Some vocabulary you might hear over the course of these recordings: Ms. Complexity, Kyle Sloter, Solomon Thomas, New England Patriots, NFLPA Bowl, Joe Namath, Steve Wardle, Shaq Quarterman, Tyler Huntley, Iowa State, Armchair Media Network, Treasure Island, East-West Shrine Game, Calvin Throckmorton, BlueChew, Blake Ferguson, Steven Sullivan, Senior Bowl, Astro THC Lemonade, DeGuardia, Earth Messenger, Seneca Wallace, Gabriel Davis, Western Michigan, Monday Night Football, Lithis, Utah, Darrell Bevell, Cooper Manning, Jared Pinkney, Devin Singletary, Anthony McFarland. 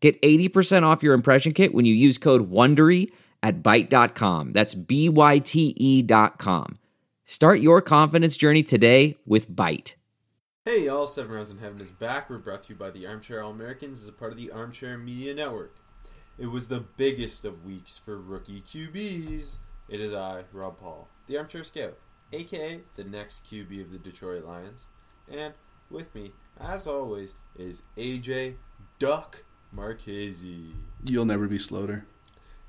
Get 80% off your impression kit when you use code WONDERY at Byte.com. That's BYTE.com. Start your confidence journey today with Byte. Hey y'all, 7 Rounds in Heaven is back. We're brought to you by the Armchair All-Americans as a part of the Armchair Media Network. It was the biggest of weeks for rookie QBs. It is I, Rob Paul, the Armchair Scout, aka the next QB of the Detroit Lions. And with me, as always, is AJ Duck Marchese. You'll never be Sloter.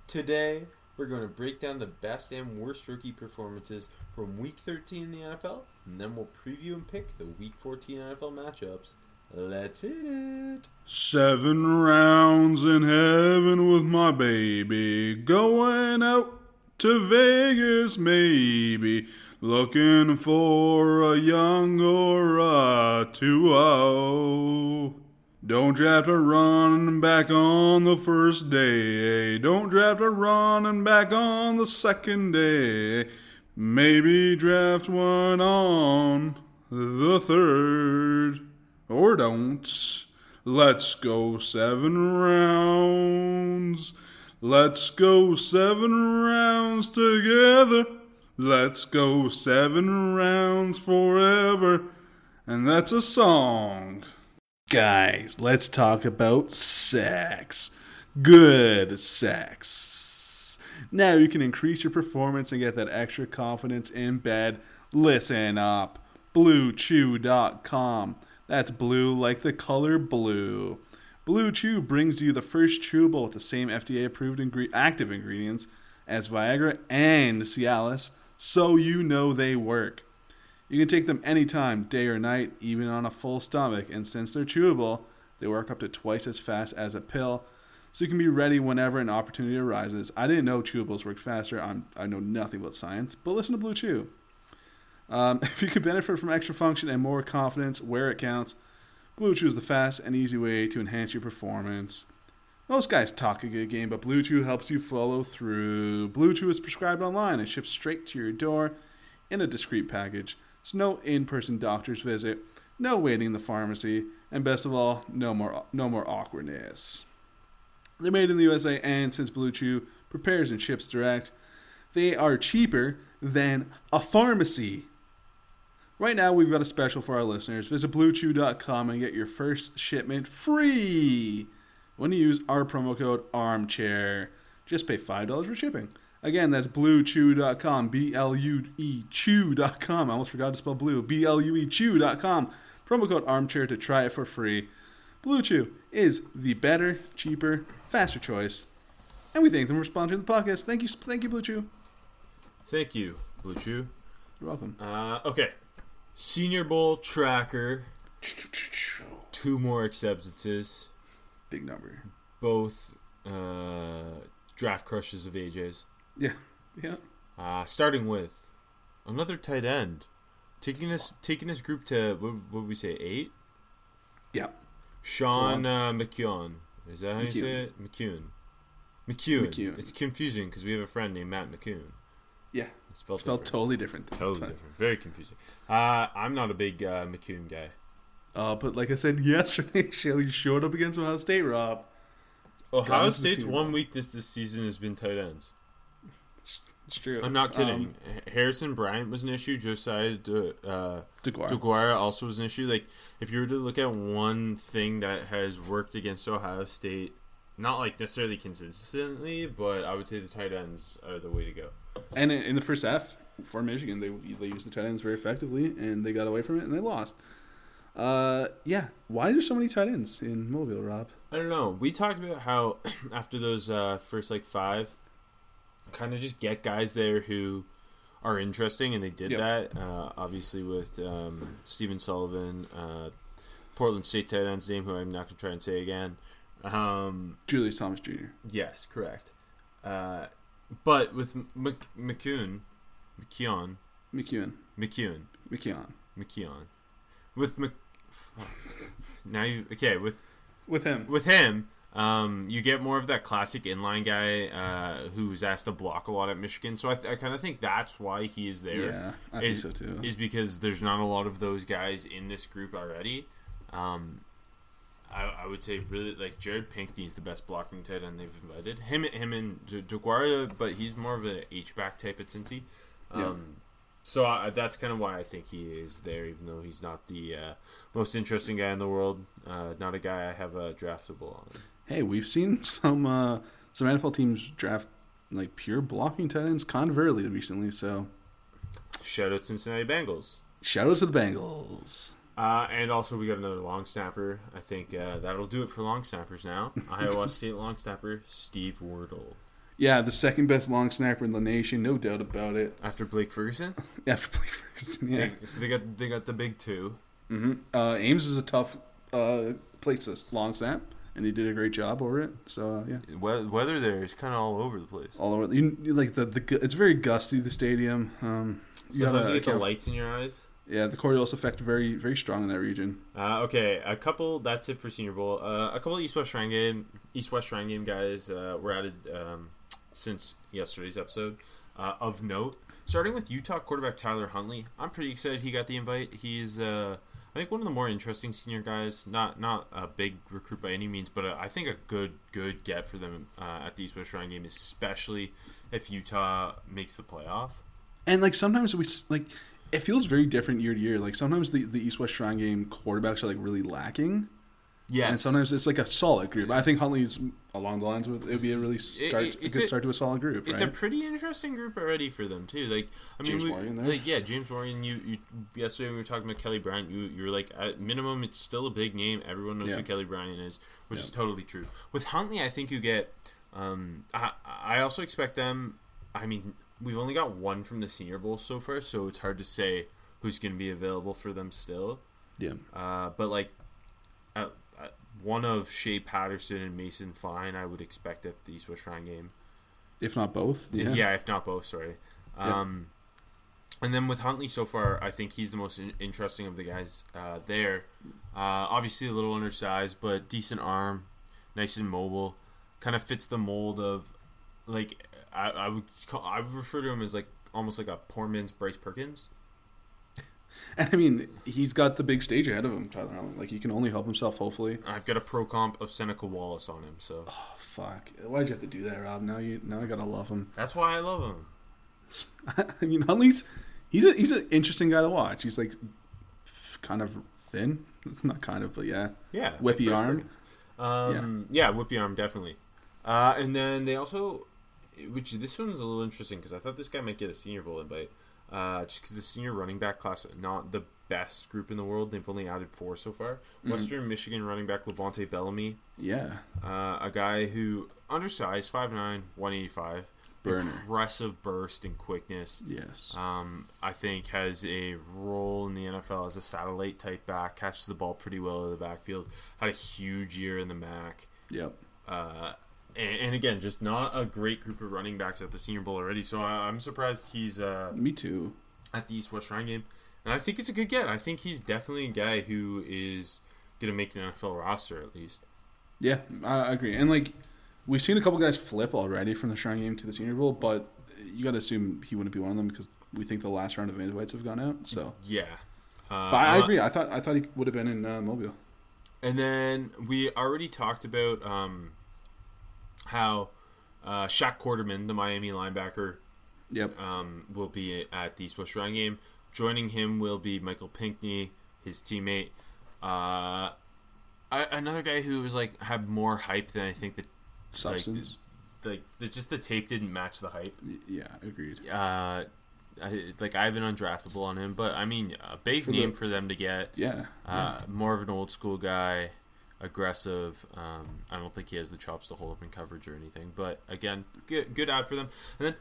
Today, we're going to break down the best and worst rookie performances from Week 13 in the NFL, and then we'll preview and pick the Week 14 NFL matchups. Let's hit it. 7 rounds in heaven with my baby. Going out to Vegas, maybe. Looking for a young or a 2-0. Don't draft a running back on the first day. Don't draft a running back on the second day. Maybe draft one on the third. Or don't. Let's go 7 rounds. Let's go 7 rounds together. Let's go 7 rounds forever. And that's a song. Guys, let's talk about sex. Good sex. Now you can increase your performance and get that extra confidence in bed. Listen up. BlueChew.com. That's blue like the color blue. Blue Chew brings you the first chewable with the same FDA-approved active ingredients as Viagra and Cialis, so you know they work. You can take them anytime, day or night, even on a full stomach, and since they're chewable, they work up to twice as fast as a pill, so you can be ready whenever an opportunity arises. I didn't know chewables work faster. I know nothing about science, but listen to Blue Chew. If you could benefit from extra function and more confidence where it counts, Blue Chew is the fast and easy way to enhance your performance. Most guys talk a good game, but Blue Chew helps you follow through. Blue Chew is prescribed online and shipped straight to your door in a discreet package. So no in-person doctor's visit, no waiting in the pharmacy, and best of all, no more awkwardness. They're made in the USA, and since Blue Chew prepares and ships direct, they are cheaper than a pharmacy. Right now, we've got a special for our listeners. Visit BlueChew.com and get your first shipment free when you use our promo code ARMCHAIR. Just pay $5 for shipping. Again, that's BlueChew.com, BlueChew.com. I almost forgot to spell blue, BlueChew.com. Promo code ARMCHAIR to try it for free. Blue Chew is the better, cheaper, faster choice. And we thank them for sponsoring the podcast. Thank you, Blue Chew. Thank you, Blue Chew. You're welcome. Okay. Senior Bowl tracker, 2 more acceptances. Big number. Both draft crushes of AJ's. Yeah. Starting with another tight end, taking this group to what we say 8. Yeah. Sean McKeon. Is that how you say it? McCune. It's confusing because we have a friend named Matt McCune. Yeah. It's spelled totally different. Very confusing. I'm not a big McCune guy. But like I said yesterday, Shelly showed up against Ohio State, Rob. Ohio State's one weakness this season has been tight ends. It's true. I'm not kidding. Harrison Bryant was an issue. Josiah DeGuardia also was an issue. Like, if you were to look at one thing that has worked against Ohio State, not like necessarily consistently, but I would say the tight ends are the way to go. And in the first half for Michigan, they used the tight ends very effectively, and they got away from it, and they lost. Why are there so many tight ends in Mobile, Rob? I don't know. We talked about how after those first 5, kind of just get guys there who are interesting, and they did that. Obviously with Steven Sullivan, Portland State tight end's name, who I'm not going to try and say again. Julius Thomas Jr. Yes, correct. But with McKeon. With him, you get more of that classic inline guy who's asked to block a lot at Michigan. So I kind of think that's why he is there. Yeah, I think so too. Is because there's not a lot of those guys in this group already. I would say really like Jared Pinkney is the best blocking tight end they've invited. Him and DeGuardia, but he's more of an H-back type at Cincy. Yeah. So that's kind of why I think he is there, even though he's not the most interesting guy in the world. Not a guy I have draftable on. Hey, we've seen some NFL teams draft like pure blocking tight ends conversely recently. So, shout out Cincinnati Bengals. Shout out to the Bengals. And also, we got another long snapper. I think that'll do it for long snappers now. Iowa State long snapper Steve Wardle. Yeah, the second best long snapper in the nation, no doubt about it. After Blake Ferguson? Yeah. So they got the big two. Mm-hmm. Ames is a tough place to long snap, and he did a great job over it. So yeah, weather there is kind of all over the place. All over, it's very gusty, the stadium. Sometimes you get the lights in your eyes. Yeah, the Coriolis effect very, very strong in that region. Okay, a couple. That's it for Senior Bowl. A couple East-West Shrine Game guys were added since yesterday's episode. Of note, starting with Utah quarterback Tyler Huntley. I'm pretty excited he got the invite. He's I think one of the more interesting senior guys. Not a big recruit by any means, but I think a good get for them at the East-West Shrine Game, especially if Utah makes the playoff. And like sometimes we like. It feels very different year to year. Like sometimes the East-West Shrine Game quarterbacks are like really lacking. Yeah, and sometimes it's like a solid group. I think Huntley's along the lines with it would be a really good start to a solid group. It's a pretty interesting group already for them too. Like I mean, James Morgan. You yesterday we were talking about Kelly Bryant. You were like at minimum it's still a big name. Everyone knows who Kelly Bryant is, which is totally true. With Huntley, I think you get. I also expect them. I mean. We've only got one from the Senior Bowl so far, so it's hard to say who's going to be available for them still. Yeah. But, like, one of Shea Patterson and Mason Fine, I would expect at the East-West Shrine Game. If not both? Yeah, if not both, sorry. And then with Huntley so far, I think he's the most interesting of the guys there. Obviously a little undersized, but decent arm, nice and mobile. Kind of fits the mold of, like... I would refer to him as like almost like a poor man's Bryce Perkins. And I mean, he's got the big stage ahead of him, Tyler Allen. Like he can only help himself, hopefully. I've got a pro comp of Seneca Wallace on him, so. Oh fuck! Why'd you have to do that, Rob? Now I gotta love him. That's why I love him. I mean, Huntley's he's an interesting guy to watch. He's like kind of thin, not kind of, but yeah, whippy like arm. Whippy arm definitely. And then they also. Which this one's a little interesting because I thought this guy might get a Senior Bowl invite, just because the senior running back class not the best group in the world. They've only added 4 so far. Mm. Western Michigan running back Levante Bellamy, a guy who undersized, 5'9", 185, impressive burst and quickness. Yes, I think has a role in the NFL as a satellite type back. Catches the ball pretty well in the backfield. Had a huge year in the MAC. Yep. And again, just not a great group of running backs at the Senior Bowl already. So I'm surprised he's. Me too. At the East-West Shrine Game, and I think it's a good get. I think he's definitely a guy who is going to make an NFL roster at least. Yeah, I agree. And like, we've seen a couple guys flip already from the Shrine Game to the Senior Bowl, but you got to assume he wouldn't be one of them because we think the last round of invites have gone out. So yeah, but I agree. I thought he would have been in Mobile. And then we already talked about. How Shaq Quarterman, the Miami linebacker, will be at the East-West Shrine Game. Joining him will be Michael Pinkney, his teammate. Another guy who was like had more hype than I think the substance. Just the tape didn't match the hype. Yeah, agreed. I have an undraftable on him, but I mean a big name for them to get. Yeah, more of an old school guy. Aggressive. I don't think he has the chops to hold up in coverage or anything. But again, good ad for them. And then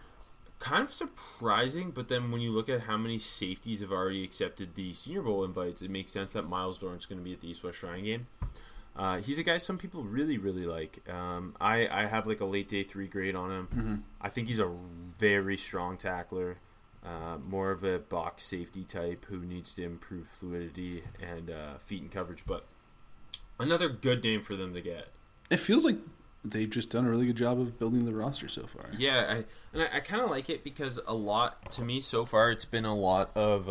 kind of surprising, but then when you look at how many safeties have already accepted the Senior Bowl invites, it makes sense that Miles Dorn's going to be at the East-West Shrine Game. He's a guy some people really, really like. I have like a late day 3 grade on him. Mm-hmm. I think he's a very strong tackler, more of a box safety type who needs to improve fluidity and feet and coverage. But another good name for them to get. It feels like they've just done a really good job of building the roster so far. Yeah, I kind of like it because a lot, to me so far, it's been a lot of,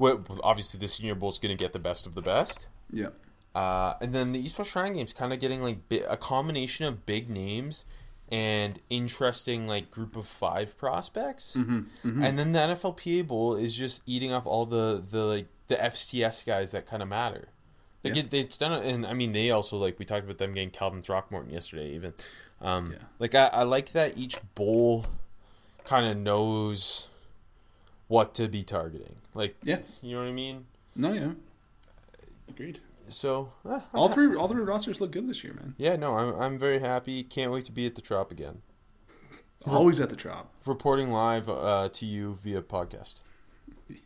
obviously the Senior Bowl is going to get the best of the best. Yeah. And then the East-West Shrine Game is kind of getting like a combination of big names and interesting like group of 5 prospects. Mm-hmm, mm-hmm. And then the NFLPA Bowl is just eating up all the FCS guys that kind of matter. Like it's done, and I mean they also like we talked about them getting Calvin Throckmorton yesterday. Even, like I like that each bowl kind of knows what to be targeting. Like, you know what I mean? No, yeah, agreed. So all three rosters look good this year, man. Yeah, no, I'm very happy. Can't wait to be at the Trop again. Always at the Trop. Reporting live to you via podcast. Yeah.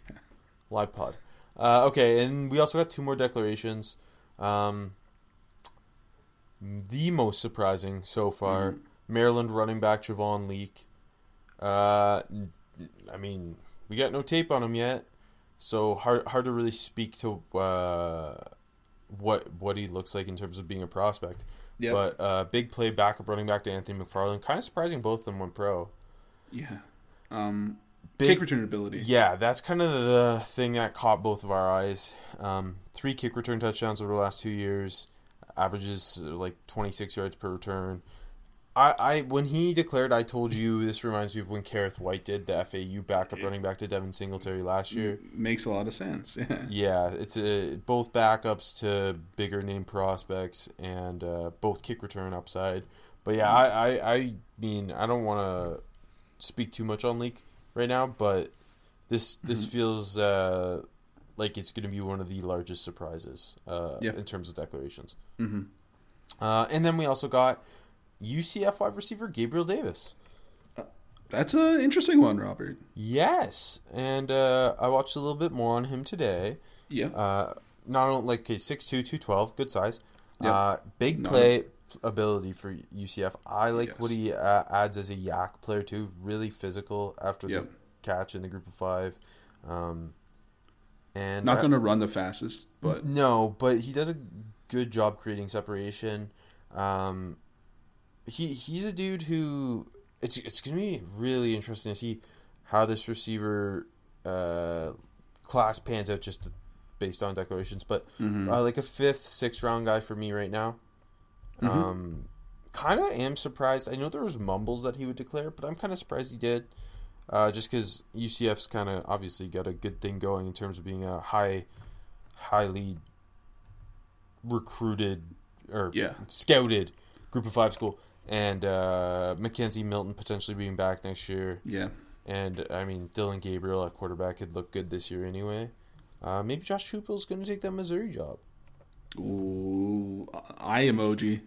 Live pod. Okay, and we also got 2 more declarations. The most surprising so far, Maryland running back Javon Leak. I mean, we got no tape on him yet, so hard to really speak to what he looks like in terms of being a prospect. Yep. But big play backup running back to Anthony McFarland. Kind of surprising both of them went pro. Yeah. Kick return ability. Yeah, that's kind of the thing that caught both of our eyes. 3 kick return touchdowns over the last 2 years. Averages like 26 yards per return. I when he declared, I told you, this reminds me of when Kareth White did the FAU backup running back to Devin Singletary last year. Makes a lot of sense. Yeah, it's both backups to bigger name prospects and both kick return upside. But yeah, I mean, I don't want to speak too much on Leak right now, but this feels like it's going to be one of the largest surprises in terms of declarations. Mm-hmm. And then we also got UCF wide receiver Gabriel Davis. That's an interesting one, Robert. Yes, and I watched a little bit more on him today. Yeah. Not only like 6'2", 212, good size. Yeah. Big play ability for UCF. I like what he adds as a yak player too. Really physical after the catch in the group of 5. And not going to run the fastest, but no, but he does a good job creating separation. He's a dude who it's going to be really interesting to see how this receiver class pans out just based on declarations. But like a 5th, 6th round guy for me right now. Mm-hmm. Kind of am surprised. I know there was mumbles that he would declare, but I'm kind of surprised he did, just because UCF's kind of obviously got a good thing going in terms of being a highly recruited or scouted group of 5 school, and Mackenzie Milton potentially being back next year. Yeah, and I mean Dylan Gabriel at quarterback could look good this year anyway. Maybe Josh Heupel's going to take that Missouri job. Ooh, eye emoji.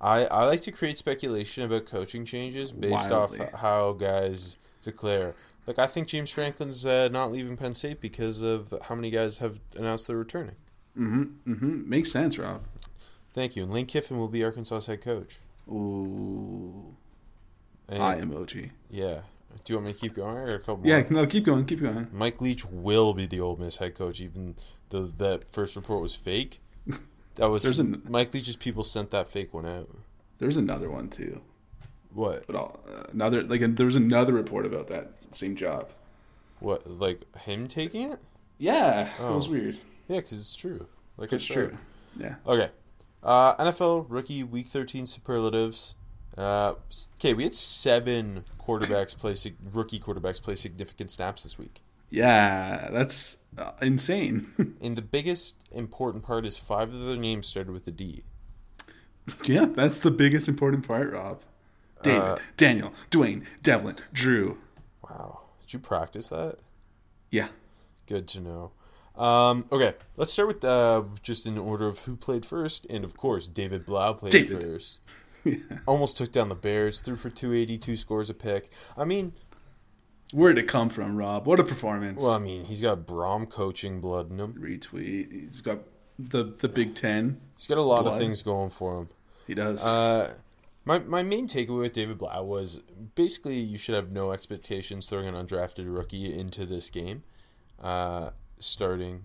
I like to create speculation about coaching changes based off how guys declare. Like, I think James Franklin's not leaving Penn State because of how many guys have announced they're returning. Mm-hmm, mm-hmm. Makes sense, Rob. Thank you. And Lane Kiffin will be Arkansas's head coach. Ooh. And, eye emoji. Yeah. Do you want me to keep going? Or a couple more? Yeah, no, keep going. Mike Leach will be the Ole Miss head coach, even though that first report was fake. That was Mike Leach's people sent that fake one out. There's another one too. What? But another there was another report about that same job. What? Like him taking it? Yeah, it was weird. Yeah, because it's true. Like it's true. Yeah. Okay. NFL rookie week 13 superlatives. Okay, we had 7 quarterbacks play rookie quarterbacks play significant snaps this week. Yeah, that's insane. And the biggest important part is 5 of their names started with a D. Yeah, that's the biggest important part, Rob. David, Daniel, Dwayne, Devlin, Drew. Wow. Did you practice that? Yeah. Good to know. Okay, let's start with just in order of who played first. And, of course, David Blough played first. Yeah. Almost took down the Bears, threw for 280, 2 scores, a pick. I mean... Where'd it come from, Rob? What a performance. Well, I mean, he's got Brom coaching blood in him. Retweet. He's got the Big Ten. He's got a lot of things going for him. He does. My main takeaway with David Blough was basically you should have no expectations throwing an undrafted rookie into this game, starting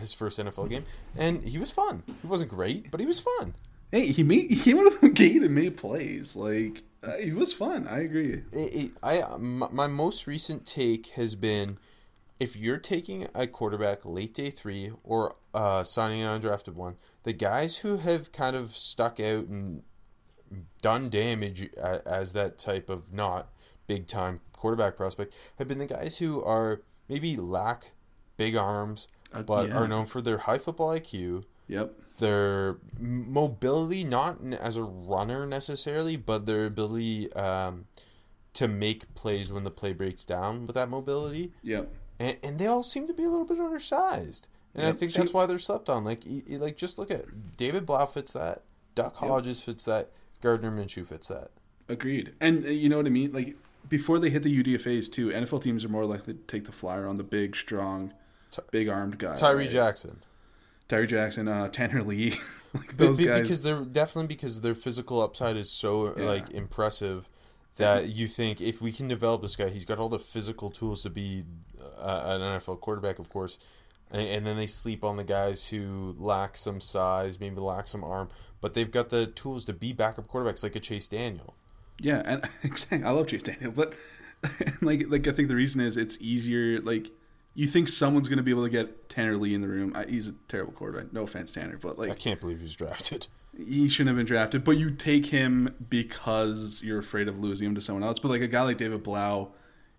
his first NFL game. And he was fun. He wasn't great, but he was fun. Hey, he came out of the gate and made plays. Like, he was fun. I agree. My most recent take has been, if you're taking a quarterback late day three or signing an undrafted one, the guys who have kind of stuck out and done damage as that type of not big-time quarterback prospect have been the guys who are maybe lack big arms but are known for their high football IQ, their mobility, not as a runner necessarily, but their ability to make plays when the play breaks down with that mobility. Yep. And they all seem to be a little bit undersized. And I think that's why they're slept on. Like just look at David Blough fits that. Duck Hodges fits that. Gardner Minshew fits that. Agreed. And you know what I mean? Like, before they hit the UDFAs, too, NFL teams are more likely to take the flyer on the big, strong, big-armed guy. Tyree Jackson, Tanner Lee. Like those guys. Because their physical upside is so impressive that you think, if we can develop this guy, he's got all the physical tools to be an NFL quarterback, of course, and then they sleep on the guys who lack some size, maybe lack some arm, but they've got the tools to be backup quarterbacks, like a Chase Daniel. Yeah, and exactly, I love Chase Daniel, but like I think the reason is it's easier. Like, you think someone's going to be able to get Tanner Lee in the room. He's a terrible quarterback. No offense, Tanner, but like, I can't believe he was drafted. He shouldn't have been drafted, but you take him because you're afraid of losing him to someone else. But like a guy like David Blough,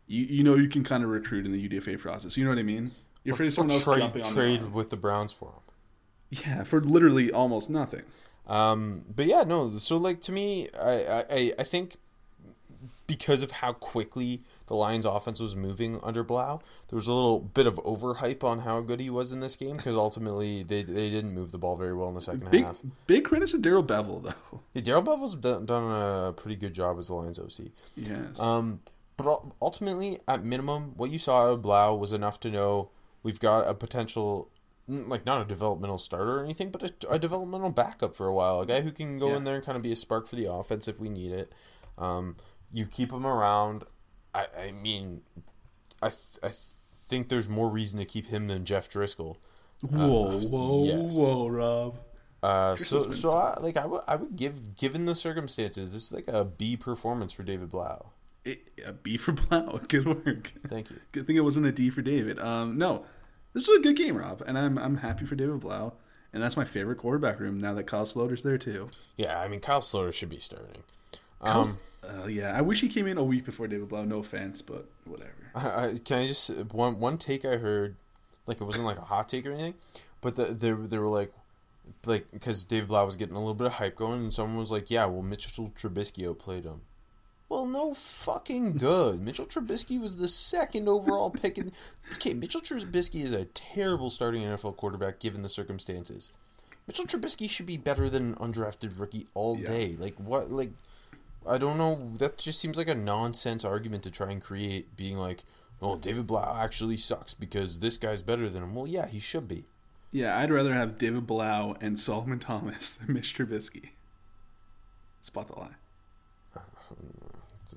you know you can kind of recruit in the UDFA process. You know what I mean? You're afraid of someone else jumping on trade with the Browns for him. Yeah, for literally almost nothing. But yeah, no. So like, to me, I think because of how quickly the Lions offense was moving under Blough, there was a little bit of overhype on how good he was in this game, because ultimately they didn't move the ball very well in the second half. Big credits to Darrell Bevell, though. Yeah, Darrell Bevell's done a pretty good job as the Lions OC. Yes. But ultimately, at minimum, what you saw out of Blough was enough to know we've got a potential, like, not a developmental starter or anything, but a developmental backup for a while, a guy who can go in there and kind of be a spark for the offense if we need it. You keep him around. I mean, I think there's more reason to keep him than Jeff Driscoll. Whoa, Rob. So I would give, given the circumstances, this is like a B performance for David Blough. A B for Blough. Good work. Thank you. Good thing it wasn't a D for David. No, this was a good game, Rob, and I'm happy for David Blough, and that's my favorite quarterback room now that Kyle Sloter's there too. Yeah, I mean, Kyle Sloter should be starting. Yeah, I wish he came in a week before David Blough. No offense, but whatever. Can I just one take I heard, like, it wasn't like a hot take or anything, but they were like because David Blough was getting a little bit of hype going, and someone was like, "Yeah, well, Mitchell Trubisky outplayed him." Well, no fucking good. Mitchell Trubisky was the second overall pick. Okay, Mitchell Trubisky is a terrible starting NFL quarterback given the circumstances. Mitchell Trubisky should be better than an undrafted rookie all day. Like, what? Like, I don't know. That just seems like a nonsense argument to try and create, being like, oh, David Blough actually sucks because this guy's better than him. Well, yeah, he should be. Yeah, I'd rather have David Blough and Solomon Thomas than Mitch Trubisky. Spot the lie.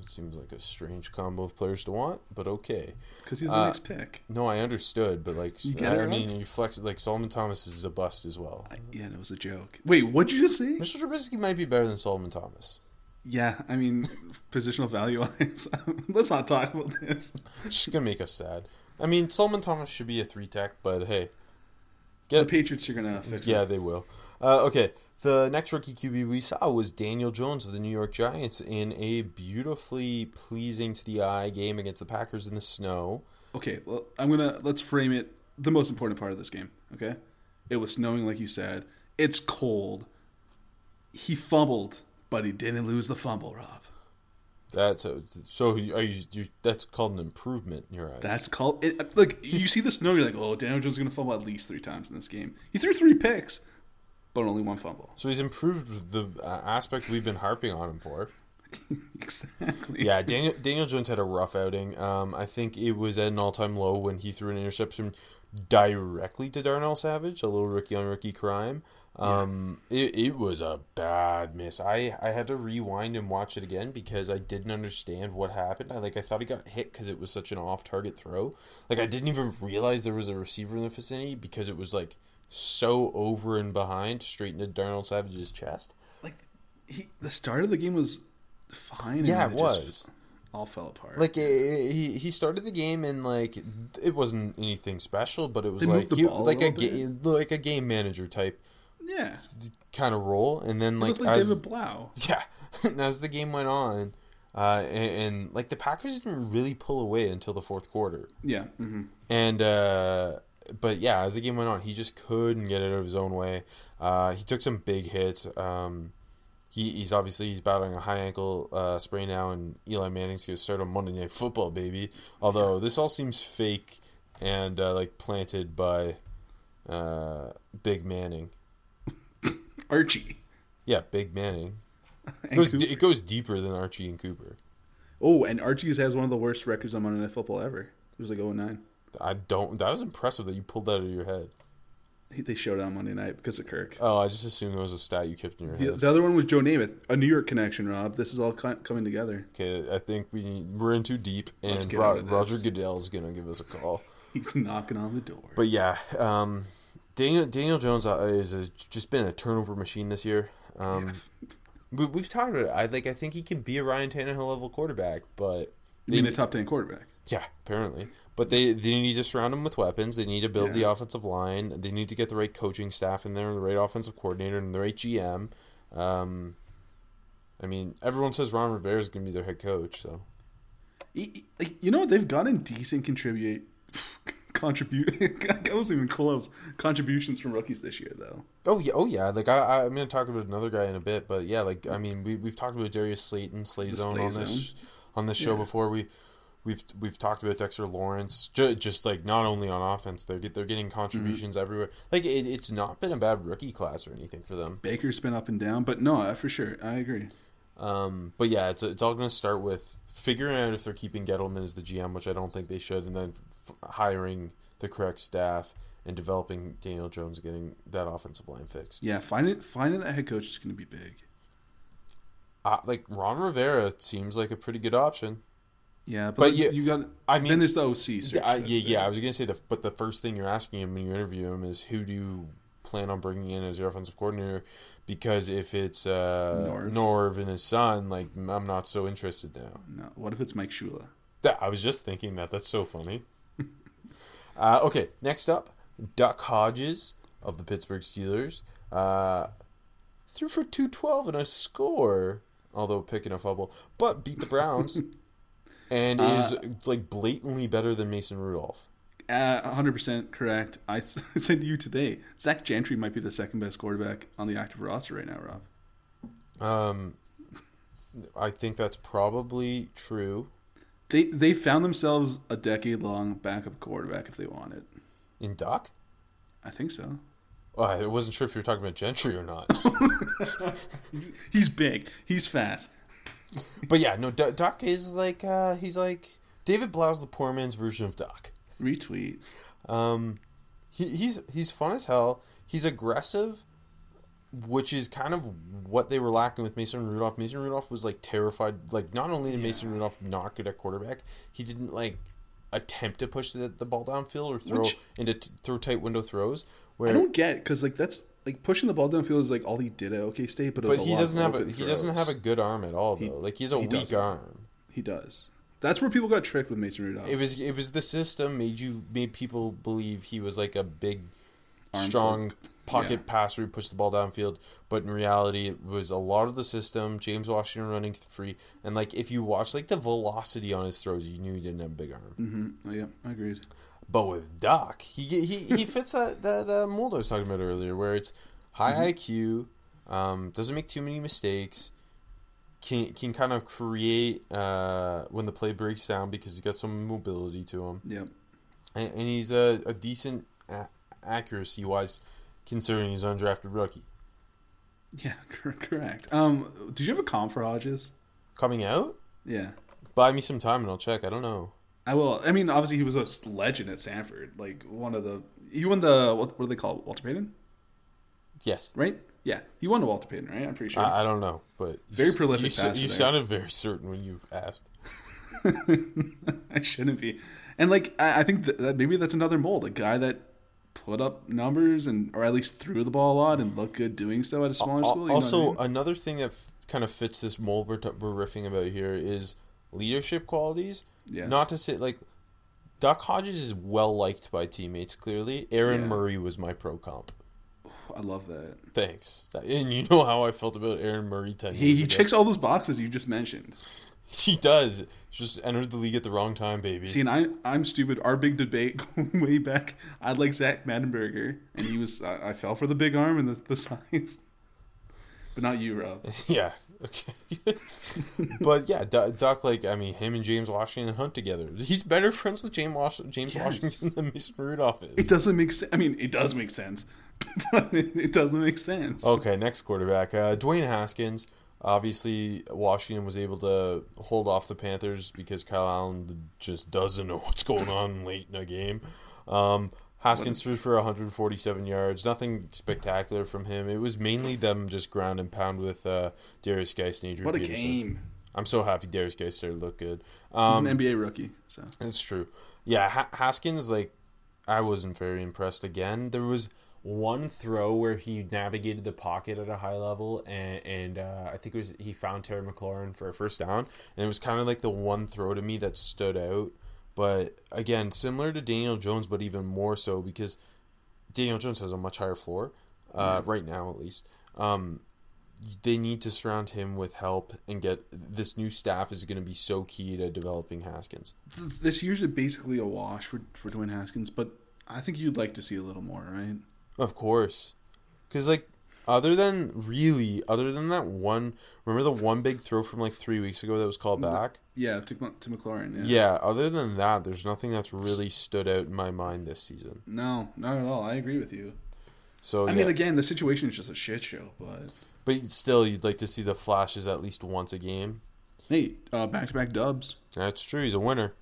It seems like a strange combo of players to want, but okay. Because he was the next pick. No, I understood, but like, you flex it. Like, Solomon Thomas is a bust as well. Yeah, and it was a joke. Wait, what'd you just say? Mr. Trubisky might be better than Solomon Thomas. Yeah, I mean, positional value-wise, let's not talk about this. It's going to make us sad. I mean, Solomon Thomas should be a three-tech, but hey. The Patriots are going to fix it. Yeah, they will. Okay, the next rookie QB we saw was Daniel Jones of the New York Giants in a beautifully pleasing-to-the-eye game against the Packers in the snow. Okay, well, let's frame it, the most important part of this game, okay? It was snowing, like you said. It's cold. He fumbled. But he didn't lose the fumble, Rob. That's called an improvement in your eyes. That's called it. Look, you see the snow, you're like, oh, Daniel Jones is going to fumble at least 3 times in this game. He threw 3 picks, but only 1 fumble. So he's improved the aspect we've been harping on him for. Exactly. Yeah, Daniel Jones had a rough outing. I think it was at an all-time low when he threw an interception directly to Darnell Savage, a little rookie-on-rookie crime. It was a bad miss. I had to rewind and watch it again because I didn't understand what happened. I thought he got hit because it was such an off-target throw. I didn't even realize there was a receiver in the vicinity because it was, so over and behind, straight into Darnell Savage's chest. The start of the game was fine. Yeah, it was. Just all fell apart. He started the game and it wasn't anything special, but it was a game manager type. Yeah. Kind of role, and then as David Blough. Yeah, and as the game went on, and the Packers didn't really pull away until the fourth quarter. Yeah. Mm-hmm. And but yeah, as the game went on, he just couldn't get it out of his own way. He took some big hits. He's battling a high ankle sprain now, and Eli Manning's going to start on Monday Night Football, baby. Although this all seems fake and planted by Big Manning, Archie. Yeah, Big Manning. It goes deeper than Archie and Cooper. Oh, and Archie has one of the worst records on Monday Night Football ever. It was 0-9. That was impressive that you pulled that out of your head. They showed it on Monday night because of Kirk. Oh, I just assumed it was a stat you kept in your head. The other one was Joe Namath, a New York connection, Rob. This is all coming together. Okay, I think we're in too deep, and Roger Goodell is going to give us a call. He's knocking on the door. But yeah, Daniel Jones has just been a turnover machine this year. We've talked about it. I think he can be a Ryan Tannehill-level quarterback, but... You mean a top 10 quarterback? Yeah, apparently. But they need to surround him with weapons. They need to build the offensive line. They need to get the right coaching staff in there, and the right offensive coordinator, and the right GM. Everyone says Ron Rivera is going to be their head coach. So, you know what? They've gotten decent contributions from rookies this year, though. Oh yeah. I'm going to talk about another guy in a bit, but yeah, we've talked about Darius Slayton, Slay Zone on this show before. We've talked about Dexter Lawrence, just not only on offense, they're getting contributions everywhere. It's not been a bad rookie class or anything for them. Baker's been up and down, but no, for sure, I agree. But yeah, it's all going to start with figuring out if they're keeping Gettleman as the GM, which I don't think they should, and then hiring the correct staff and developing Daniel Jones, getting that offensive line fixed. Yeah, finding that head coach is going to be big. Ron Rivera seems like a pretty good option. Yeah, then there's the OC search. I was gonna say but the first thing you're asking him when you interview him is who do you plan on bringing in as your offensive coordinator? Because if it's Norv and his son, I'm not so interested now. No, what if it's Mike Shula? I was just thinking that. That's so funny. Okay, next up, Duck Hodges of the Pittsburgh Steelers threw for 212 and a score, although picking a fumble, but beat the Browns. And is blatantly better than Mason Rudolph. 100% correct. I said to you today, Zach Gentry might be the second best quarterback on the active roster right now, Rob. I think that's probably true. They found themselves a decade-long backup quarterback if they wanted. In Doc? I think so. Well, I wasn't sure if you were talking about Gentry or not. He's big. He's fast. But yeah, no, Doc is David Blough's the poor man's version of Doc. Retweet. He's fun as hell. He's aggressive, which is kind of what they were lacking with Mason Rudolph. Mason Rudolph was terrified. Not only did Mason Rudolph not get a quarterback, he didn't attempt to push the ball downfield or throw tight window throws. Where I don't get because that's. Pushing the ball downfield is all he did at OK State, but he doesn't have a good arm at all, though. He has a weak arm. He does. That's where people got tricked with Mason Rudolph. It was the system made people believe he was a big, strong pocket passer who pushed the ball downfield, but in reality, it was a lot of the system. James Washington running free, and if you watch the velocity on his throws, you knew he didn't have a big arm. Mm-hmm. Oh, yeah, I agreed. But with Doc, he fits that mold I was talking about earlier, where it's high IQ, doesn't make too many mistakes, can kind of create when the play breaks down because he's got some mobility to him. Yep, and he's a decent accuracy wise, considering he's an undrafted rookie. Yeah, correct. Did you have a comp for Hodges coming out? Yeah, buy me some time and I'll check. I don't know. I will. I mean, obviously, he was a legend at Sanford. Like, one of the... He won the... What do they call it? Walter Payton? Yes. Right? Yeah. He won the Walter Payton, right? I'm pretty sure. I don't know, but... Very prolific passer. You sounded very certain when you asked. I shouldn't be. And, like, I think that maybe that's another mold. A guy that put up numbers and... Or at least threw the ball a lot and looked good doing so at a smaller school. Also, another thing that kind of fits this mold we're riffing about here is leadership qualities. Yes. Not to say, like, Duck Hodges is well liked by teammates, clearly. Aaron Murray was my pro comp. I love that. Thanks. And you know how I felt about Aaron Murray 10 years ago. He checks all those boxes you just mentioned. He does. Just entered the league at the wrong time, baby. See, and I'm stupid. Our big debate going way back, I like Zach Mattenberger, and he was I fell for the big arm and the size. But not you, Rob. Yeah. Okay. But yeah, Duck, like, I mean, him and James Washington Hunt together. He's better friends with James Washington than Mason Rudolph is. It doesn't make sense. I mean, it does make sense, but it doesn't make sense. Okay, next quarterback. Dwayne Haskins. Obviously, Washington was able to hold off the Panthers because Kyle Allen just doesn't know what's going on late in a game. Haskins threw for 147 yards. Nothing spectacular from him. It was mainly them just ground and pound with Darius Geis and Adrian Peterson. What a game. I'm so happy Darius Geis started to look good. He's an NBA rookie. So it's true. Yeah, Haskins, like, I wasn't very impressed again. There was one throw where he navigated the pocket at a high level, and I think it was he found Terry McLaurin for a first down, and it was kind of like the one throw to me that stood out. But, again, similar to Daniel Jones, but even more so because Daniel Jones has a much higher floor, right now at least. They need to surround him with help and get – this new staff is going to be so key to developing Haskins. This year's basically a wash for Dwayne Haskins, but I think you'd like to see a little more, right? Of course. Because, like, other than that one, remember the one big throw from like 3 weeks ago that was called back? Yeah, to McLaurin. Yeah, other than that, there's nothing that's really stood out in my mind this season. No, not at all. I agree with you. So I mean, again, the situation is just a shit show, but still, you'd like to see the flashes at least once a game. Hey, back-to-back dubs. That's true. He's a winner.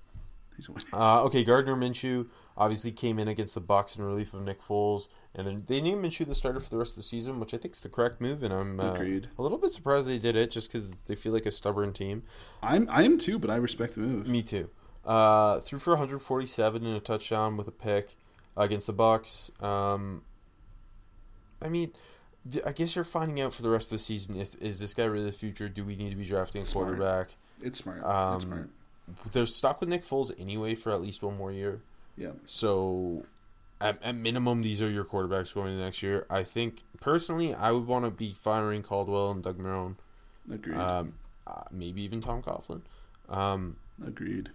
Okay, Gardner Minshew obviously came in against the Bucs in relief of Nick Foles, and then they named Minshew the starter for the rest of the season, which I think is the correct move, and I'm a little bit surprised they did it just because they feel like a stubborn team. I am too, but I respect the move. Me too. Threw for 147 and a touchdown with a pick against the Bucs. I mean, I guess you're finding out for the rest of the season, is this guy really the future? Do we need to be drafting a quarterback? It's smart. They're stuck with Nick Foles anyway for at least one more year. Yeah. So, at minimum, these are your quarterbacks going into next year. I think, personally, I would want to be firing Caldwell and Doug Marrone. Agreed. Maybe even Tom Coughlin. Agreed.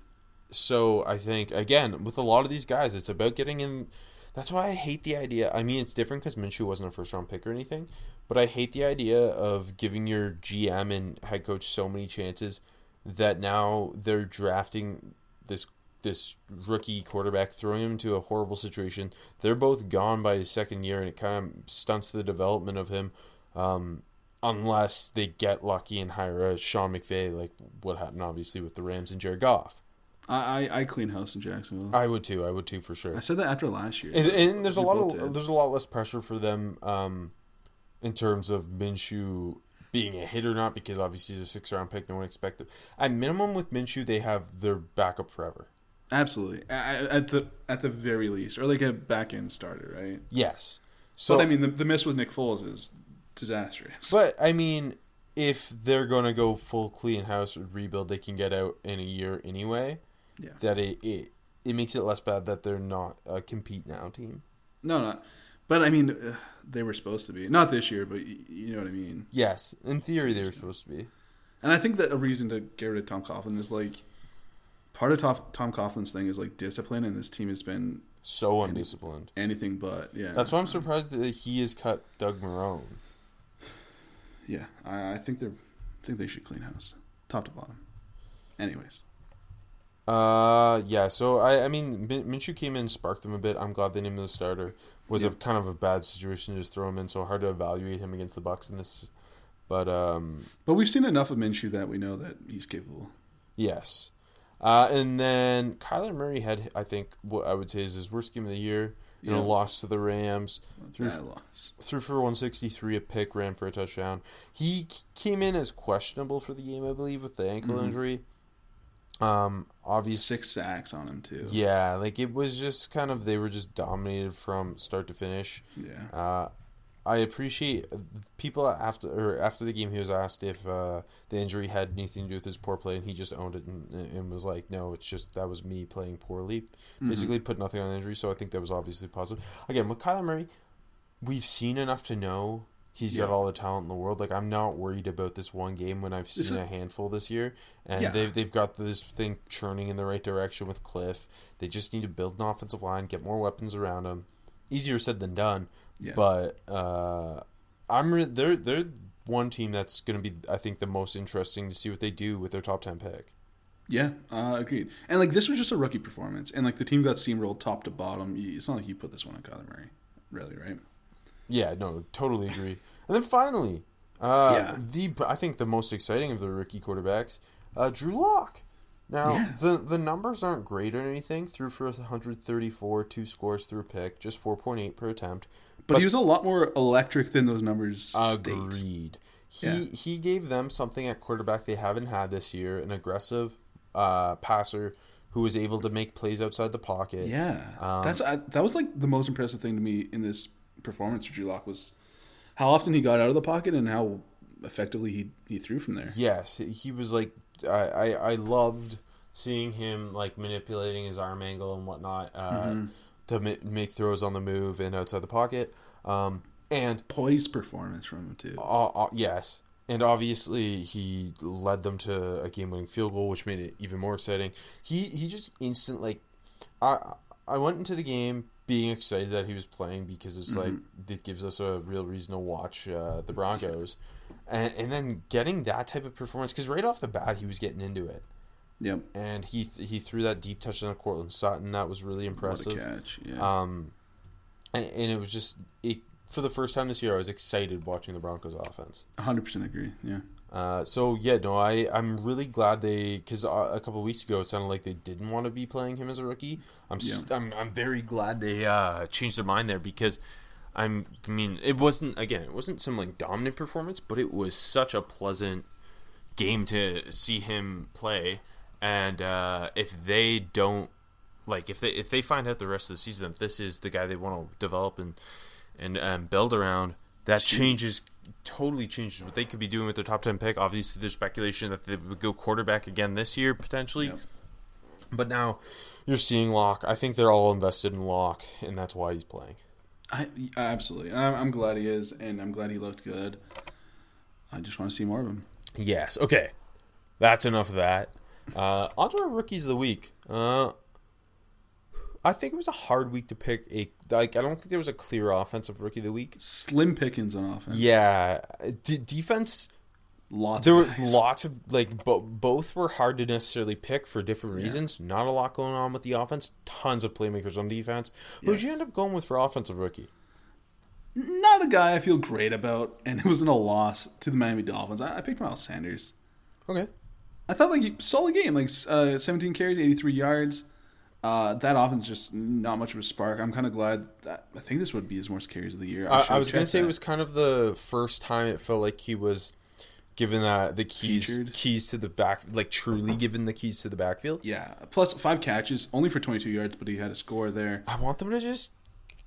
So, I think, again, with a lot of these guys, it's about getting in. That's why I hate the idea. I mean, it's different because Minshew wasn't a first-round pick or anything. But I hate the idea of giving your GM and head coach so many chances that now they're drafting this rookie quarterback, throwing him into a horrible situation. They're both gone by his second year, and it kind of stunts the development of him, unless they get lucky and hire a Sean McVay, like what happened, obviously, with the Rams and Jared Goff. I clean house in Jacksonville. I would too, for sure. I said that after last year. And there's a lot less pressure for them in terms of Minshew being a hit or not, because obviously he's a 6th round pick, no one expected. At minimum, with Minshew, they have their backup forever. Absolutely, at the very least, or like a back end starter, right? Yes. So, but I mean, the miss with Nick Foles is disastrous. But I mean, if they're gonna go full clean house rebuild, they can get out in a year anyway. Yeah. That it makes it less bad that they're not a compete now team. No. But, I mean, they were supposed to be. Not this year, but you know what I mean. Yes. In theory, they were supposed to be. And I think that a reason to get rid of Tom Coughlin is, like, part of Tom Coughlin's thing is, like, discipline, and this team has been so undisciplined. Anything but, yeah. That's why I'm surprised that he has cut Doug Marrone. Yeah. I think they should clean house. Top to bottom. Anyways. Yeah, so, I mean, Minshew came in and sparked them a bit. I'm glad they named him the starter. Was a kind of a bad situation to just throw him in, so hard to evaluate him against the Bucs in this. But we've seen enough of Minshew that we know that he's capable. Yes. And then Kyler Murray had, I think, what I would say is his worst game of the year. You know, lost to the Rams. Threw for 163, a pick, ran for a touchdown. He came in as questionable for the game, I believe, with the ankle injury. Obviously, 6 sacks on him too. Yeah, like it was just kind of, they were just dominated from start to finish. Yeah. I appreciate people after the game. He was asked if the injury had anything to do with his poor play, and he just owned it and was like, "No, it's just that was me playing poorly." Basically, put nothing on the injury. So I think that was obviously positive. Again, with Kyler Murray, we've seen enough to know he's got all the talent in the world. Like, I'm not worried about this one game when I've seen a handful this year, and they've got this thing churning in the right direction with Cliff. They just need to build an offensive line, get more weapons around him. Easier said than done. Yeah. But they're one team that's going to be, I think, the most interesting to see what they do with their top 10 pick. Yeah, agreed. And like this was just a rookie performance, and like the team got steamrolled top to bottom. It's not like you put this one on Kyler Murray, really, right? Yeah, no, totally agree. And then finally, I think the most exciting of the rookie quarterbacks, Drew Lock. Now, the numbers aren't great or anything. Threw for 134, 2 scores, threw a pick, just 4.8 per attempt. But he was a lot more electric than those numbers. Agreed. He gave them something at quarterback they haven't had this year, an aggressive passer who was able to make plays outside the pocket. Yeah. That was like the most impressive thing to me in this performance for Drew Lock was how often he got out of the pocket and how effectively he threw from there. Yes, he was like... I loved seeing him like manipulating his arm angle and whatnot to make throws on the move and outside the pocket. And poise performance from him too. Yes, and obviously he led them to a game-winning field goal, which made it even more exciting. He just instant like I went into the game being excited that he was playing because it's like it gives us a real reason to watch the Broncos. And then getting that type of performance, because right off the bat, he was getting into it. Yep. And he threw that deep touchdown to Cortland Sutton. That was really impressive. What a catch, yeah. And it was just, for the first time this year, I was excited watching the Broncos offense. 100% agree, yeah. I'm really glad because a couple of weeks ago, it sounded like they didn't want to be playing him as a rookie. I'm very glad they changed their mind there because... it wasn't some like dominant performance, but it was such a pleasant game to see him play. And if they find out the rest of the season that this is the guy they want to develop and build around, that totally changes what they could be doing with their top 10 pick. Obviously, there's speculation that they would go quarterback again this year potentially, but now you're seeing Locke. I think they're all invested in Locke, and that's why he's playing. Absolutely. I'm glad he is, and I'm glad he looked good. I just want to see more of him. Yes. Okay. That's enough of that. On to our rookies of the week. I think it was a hard week to pick I don't think there was a clear offensive rookie of the week. Slim pickings on offense. Yeah. Defense... Both were hard to necessarily pick for different reasons. Not a lot going on with the offense. Tons of playmakers on defense. Who'd you end up going with for offensive rookie? Not a guy I feel great about, and it wasn't a loss to the Miami Dolphins. I picked Miles Sanders. Okay. I thought solid game, 17 carries, 83 yards. That offense just not much of a spark. I'm kind of glad that I think this would be his worst carries of the year. I was going to say it was kind of the first time it felt like he was. Given the keys to the back, like truly given the keys to the backfield. Yeah, plus 5 catches, only for 22 yards, but he had a score there. I want them to just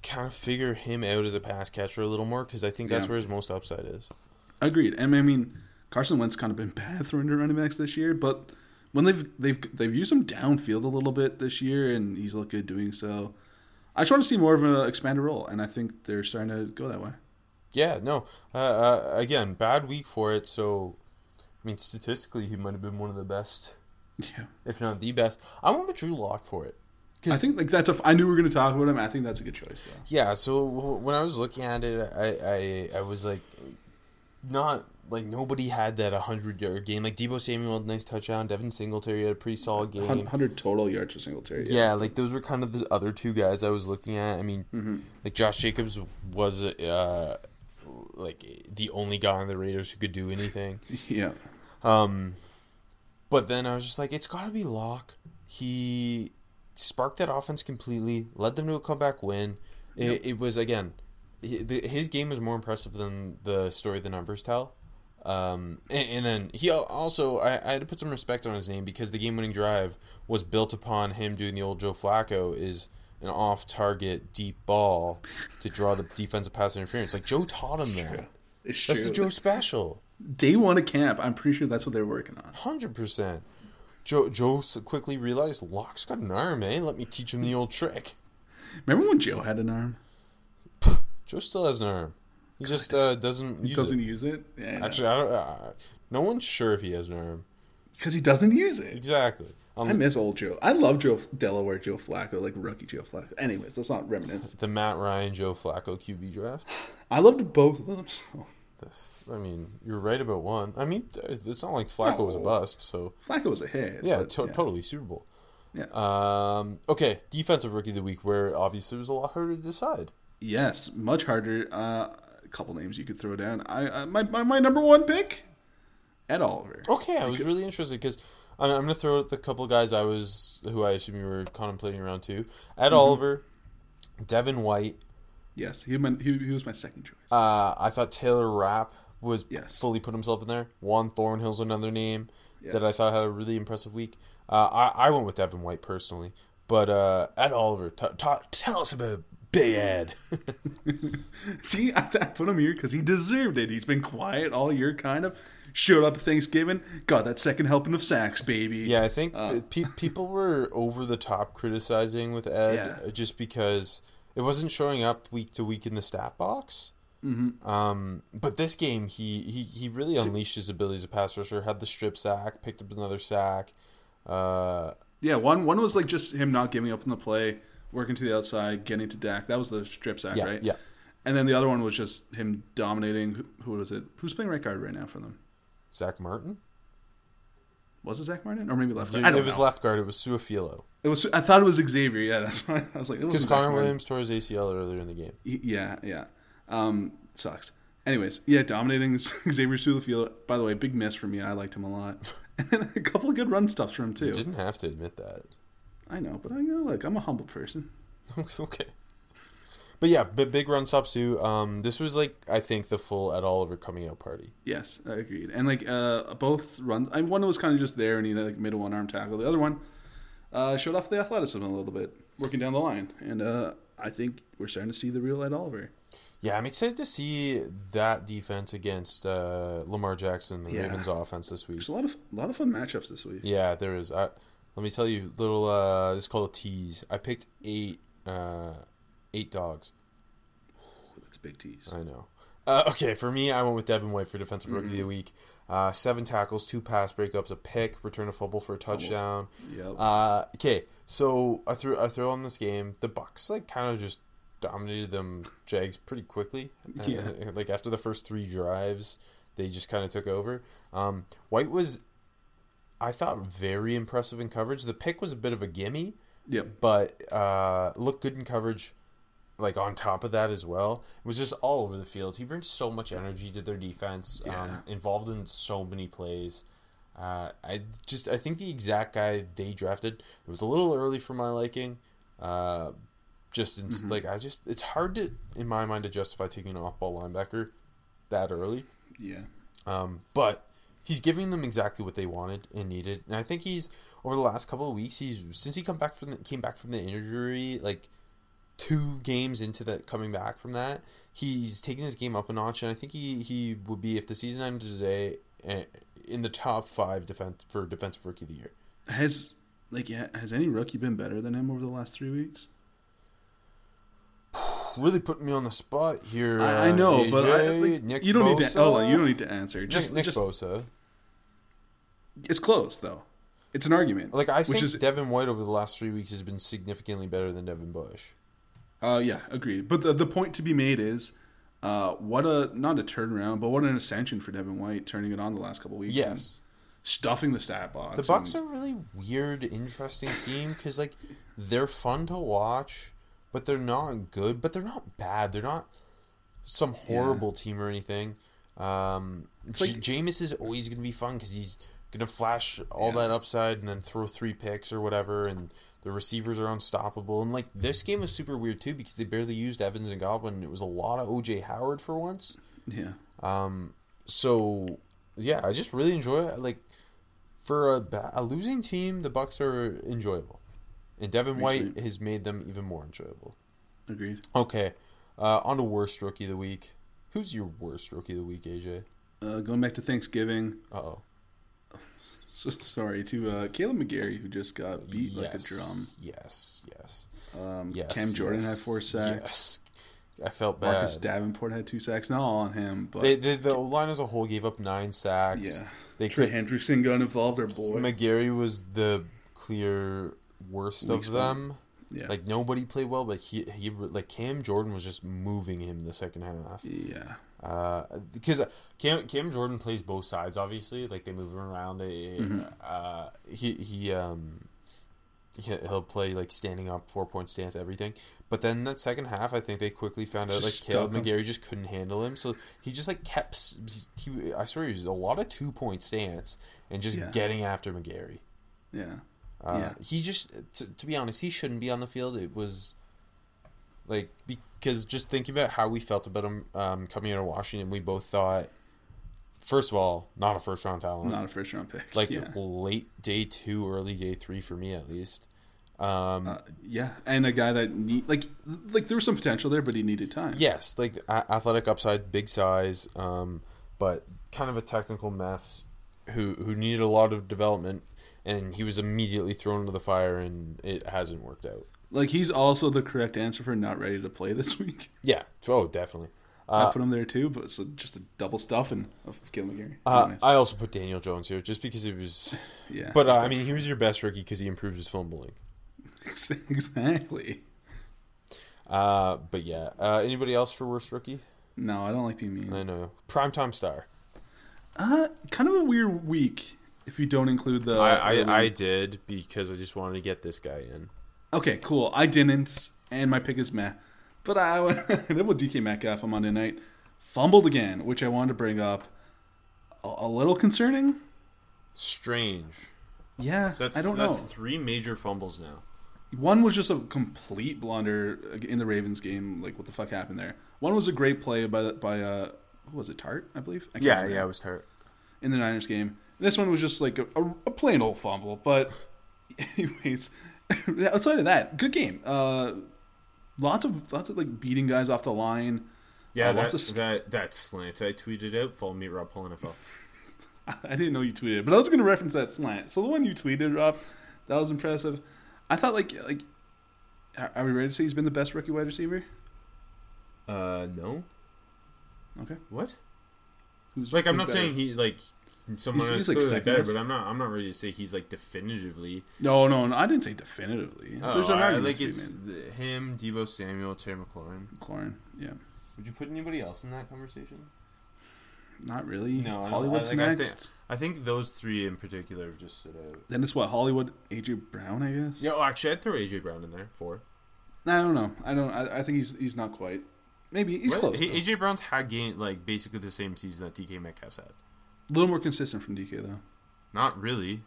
kind of figure him out as a pass catcher a little more because I think that's where his most upside is. Agreed, and I mean Carson Wentz kind of been bad throwing to running backs this year, but when they've used him downfield a little bit this year, and he's looked good doing so. I just want to see more of an expanded role, and I think they're starting to go that way. Yeah, no. Again, bad week for it. So, I mean, statistically, he might have been one of the best, if not the best. I went with Drew Lock for it. I think I knew we were going to talk about him. I think that's a good choice, though. Yeah. So when I was looking at it, I was like, not like nobody had that 100-yard game. Like Deebo Samuel had a nice touchdown. Devin Singletary had a pretty solid game. 100 total yards for Singletary. Yeah, like those were kind of the other two guys I was looking at. I mean, like Josh Jacobs was. Like the only guy on the Raiders who could do anything. But then I was just like, it's got to be Locke. He sparked that offense completely, led them to a comeback win. It was, again, his game was more impressive than the story the numbers tell. And then he also, I had to put some respect on his name because the game-winning drive was built upon him doing the old Joe Flacco is an off-target deep ball to draw the defensive pass interference. Like, Joe taught him that. That's true. The Joe special. Day one of camp, I'm pretty sure that's what they're working on. 100%. Joe quickly realized, Locke's got an arm, eh? Let me teach him the old trick. Remember when Joe had an arm? Joe still has an arm. He just doesn't use it. Yeah, actually, I don't. No one's sure if he has an arm because he doesn't use it. Exactly. I miss old Joe. I love Delaware Joe Flacco, like rookie Joe Flacco. Anyways, let's not reminisce. The Matt Ryan Joe Flacco QB draft. I loved both of them. So. I mean, you're right about one. I mean, it's not like Flacco was a bust. So Flacco was a hit. Yeah, totally Super Bowl. Yeah. Okay, defensive rookie of the week, where obviously it was a lot harder to decide. Yes, much harder. Couple names you could throw down. My number one pick, Ed Oliver. Okay, I was really interested because I'm going to throw out the couple guys who I assume you were contemplating around too. Ed Oliver, Devin White. Yes, he was my second choice. I thought Taylor Rapp was fully put himself in there. Juan Thornhill's another name that I thought had a really impressive week. I went with Devin White personally, but Ed Oliver, tell us about it. Big Ed. See, I put him here because he deserved it. He's been quiet all year, kind of. Showed up at Thanksgiving. Got that second helping of sacks, baby. Yeah, I think people were over the top criticizing with Ed just because it wasn't showing up week to week in the stat box. Mm-hmm. But this game, he really unleashed his abilities as a pass rusher. Had the strip sack, picked up another sack. One was like just him not giving up on the play. Working to the outside, getting to Dak. That was the strip sack, right? Yeah. And then the other one was just him dominating. Who was it? Who's playing right guard right now for them? Zach Martin? Was it Zach Martin? Or maybe left guard? It was left guard. It was Suafilo. I thought it was Xavier. Yeah, that's why I was like, it was because Connor Williams tore his ACL earlier in the game. Yeah. Sucks. Anyways, dominating Xavier Suafilo. By the way, big miss for me. I liked him a lot. And then a couple of good run stuffs from him, too. You didn't have to admit that. I know, but I'm a humble person. Okay. But yeah, big run stops too. This was I think the full Ed Oliver coming out party. Yes, I agreed. And both runs, one was kind of just there and he made a one-arm tackle. The other one showed off the athleticism a little bit, working down the line. And I think we're starting to see the real Ed Oliver. Yeah, I'm excited to see that defense against Lamar Jackson, the Ravens offense this week. There's a lot of fun matchups this week. Yeah, there is. Let me tell you, little. This is called a tease. I picked eight dogs. Oh, that's a big tease. I know. Okay, for me, I went with Devin White for defensive rookie of the week. 7 tackles, 2 pass breakups, a pick, return a fumble for a touchdown. Yep. Okay, so I threw on this game. The Bucs kind of just dominated them Jags pretty quickly. After the first 3 drives, they just kind of took over. White was, I thought, very impressive in coverage. The pick was a bit of a gimme, but looked good in coverage, on top of that as well. It was just all over the field. He brings so much energy to their defense, involved in so many plays. I think the exact guy they drafted, it was a little early for my liking. It's hard to, in my mind, to justify taking an off-ball linebacker that early. Yeah. But he's giving them exactly what they wanted and needed, and I think he's, over the last couple of weeks, since he came back from the injury, 2 games into that coming back from that, he's taken his game up a notch, and I think he would be, if the season ended today, in the top 5 for defensive rookie of the year. Has any rookie been better than him over the last 3 weeks? Really putting me on the spot here. I know, AJ, but Nick you don't Bosa. Need to. Oh, you don't need to answer. Just Nick Bosa. It's close though. It's an argument. I think Devin White over the last 3 weeks has been significantly better than Devin Bush. Yeah, agreed. But the point to be made is, what a not a turnaround, but what an ascension for Devin White, turning it on the last couple weeks. Yes. Stuffing the stat box. The Bucs are a really weird, interesting team because they're fun to watch. But they're not good. But they're not bad. They're not some horrible team or anything. Jameis is always going to be fun because he's going to flash all that upside and then throw three picks or whatever, and the receivers are unstoppable. And, like, this game was super weird, too, because they barely used Evans and Godwin. It was a lot of O.J. Howard for once. Yeah. So, yeah, I just really enjoy it. Like, for a losing team, the Bucs are enjoyable. And Devin White has made them even more enjoyable. Agreed. Okay. On to worst rookie of the week. Who's your worst rookie of the week, AJ? Going back to Thanksgiving. Uh-oh. So sorry to Caleb McGarry, who just got beat like a drum. Yes. Cam Jordan had 4 sacks. Yes. I felt bad. Marcus Davenport had 2 sacks, not all on him, but the line as a whole gave up 9 sacks. Yeah, Trey Hendrickson got involved. Our boy McGarry was the clear worst of them. Yeah, like nobody played well, but he like Cam Jordan was just moving him the second half. Yeah. Because Cam Jordan plays both sides, obviously. Like they move him around. He'll play like standing up, 4-point stance, everything. But then that second half, I think they quickly found out like Caleb McGarry just couldn't handle him, so he just like kept. I swear he was a lot of 2-point stance and just getting after McGarry. Yeah. He just to be honest, he shouldn't be on the field. It was. Like, because just thinking about how we felt about him coming out of Washington, we both thought, first of all, not a first-round talent. Not a first-round pick. Like, late day 2, early day 3 for me, at least. And a guy that, like there was some potential there, but he needed time. Yes, like, athletic upside, big size, but kind of a technical mess who needed a lot of development, and he was immediately thrown into the fire, and it hasn't worked out. Like, he's also the correct answer for not ready to play this week. Yeah. Oh, definitely. I put him there, too, but it's just a double stuffing of Caleb McGarry. I also put Daniel Jones here, just because it was... yeah. But, I mean, he was your best rookie because he improved his fumbling. Exactly. But, yeah. Anybody else for worst rookie? No, I don't like being mean. I know. Primetime star. Kind of a weird week, if you don't include the... I did, because I just wanted to get this guy in. Okay, cool. I didn't, and my pick is meh. But I went with DK Metcalf on Monday night. Fumbled again, which I wanted to bring up. A little concerning? Strange. Yeah, so I don't know. That's 3 major fumbles now. One was just a complete blunder in the Ravens game. Like, what the fuck happened there? One was a great play by who was it, Tart, I believe? I can't remember. It was Tart. In the Niners game. This one was just like a plain old fumble. But anyways... outside of that, good game. Lots of like beating guys off the line. Yeah, that slant I tweeted out. Follow me, Rob Paul NFL. I didn't know you tweeted it, but I was going to reference that slant. So the one you tweeted, Rob, that was impressive. I thought like, are we ready to say he's been the best rookie wide receiver? No. Okay. What? I'm not saying he like. Someone he's like second better, but I'm not ready to say he's like definitively. No, I didn't say definitively. Oh, there's an argument. Like it's him, Deebo Samuel, Terry McLaurin. Yeah. Would you put anybody else in that conversation? Not really. No, Hollywood's next. I think those 3 in particular have just stood out. Then it's what Hollywood, AJ Brown, I guess. Yeah, actually, I'd throw AJ Brown in there 4. I don't know. I think he's not quite. Maybe he's close. AJ Brown's had game like basically the same season that DK Metcalf's had. A little more consistent from DK, though. Not really.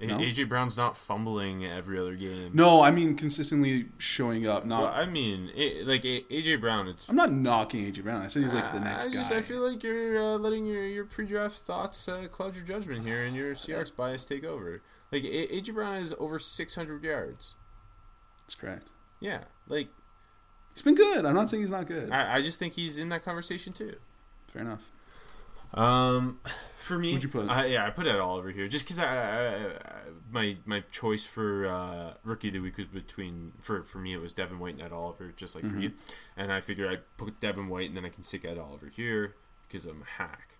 No? AJ Brown's not fumbling every other game. No, I mean consistently showing up. Not. Well, I mean, AJ Brown. It's. I'm not knocking AJ Brown. I said he's like the next guy. I feel like you're letting your pre-draft thoughts cloud your judgment here, and your Seahawks bias take over. Like AJ Brown has over 600 yards. That's correct. Yeah, like he's been good. I'm not saying he's not good. I just think he's in that conversation too. Fair enough. For me, I put it all over here just because my choice for rookie of the week was for me it was Devin White and Ed Oliver, just like for you, and I figured I put Devin White and then I can stick Ed Oliver here because I'm a hack,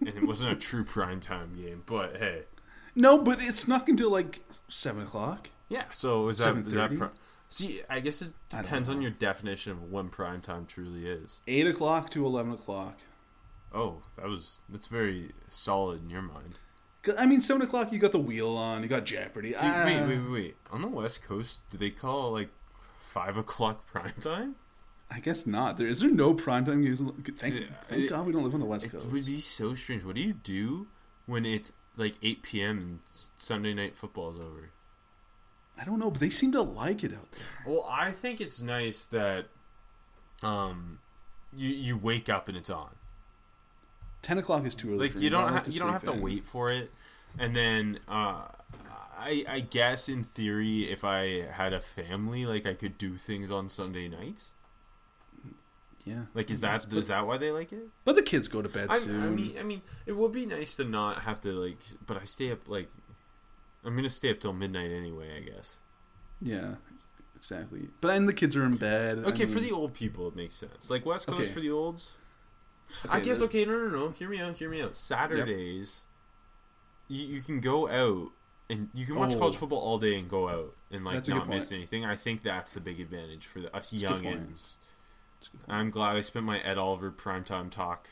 and it wasn't a true primetime game, but hey, no, but it snuck into like 7:00. Yeah, so is that 7:30? See, I guess it depends on your definition of when primetime truly is. 8:00 to 11:00. Oh, that's very solid in your mind. I mean, 7:00, you got the wheel on, you got Jeopardy. See, wait. On the West Coast, do they call like 5:00 primetime? I guess not. Is there no primetime games? Thank God we don't live on the West Coast. It would be so strange. What do you do when it's like 8 p.m. and Sunday Night Football's over. I don't know, but they seem to like it out there. Well, I think it's nice that you wake up and it's on. 10 o'clock is too early. Like, for you don't have to wait for it. And then I guess in theory, if I had a family, like I could do things on Sunday nights. Yeah. Like, is that why they like it? But the kids go to bed soon. I mean, it would be nice to not have to but I stay up I'm gonna stay up till midnight anyway, I guess. Yeah, exactly. But then the kids are in bed. Okay, for the old people, it makes sense. Like West Coast for the olds. Okay, I guess. Okay, no. Hear me out. Saturdays, you can go out. And you can watch college football all day and go out and not miss anything. I think that's the big advantage for us youngins. I'm glad I spent my Ed Oliver primetime talk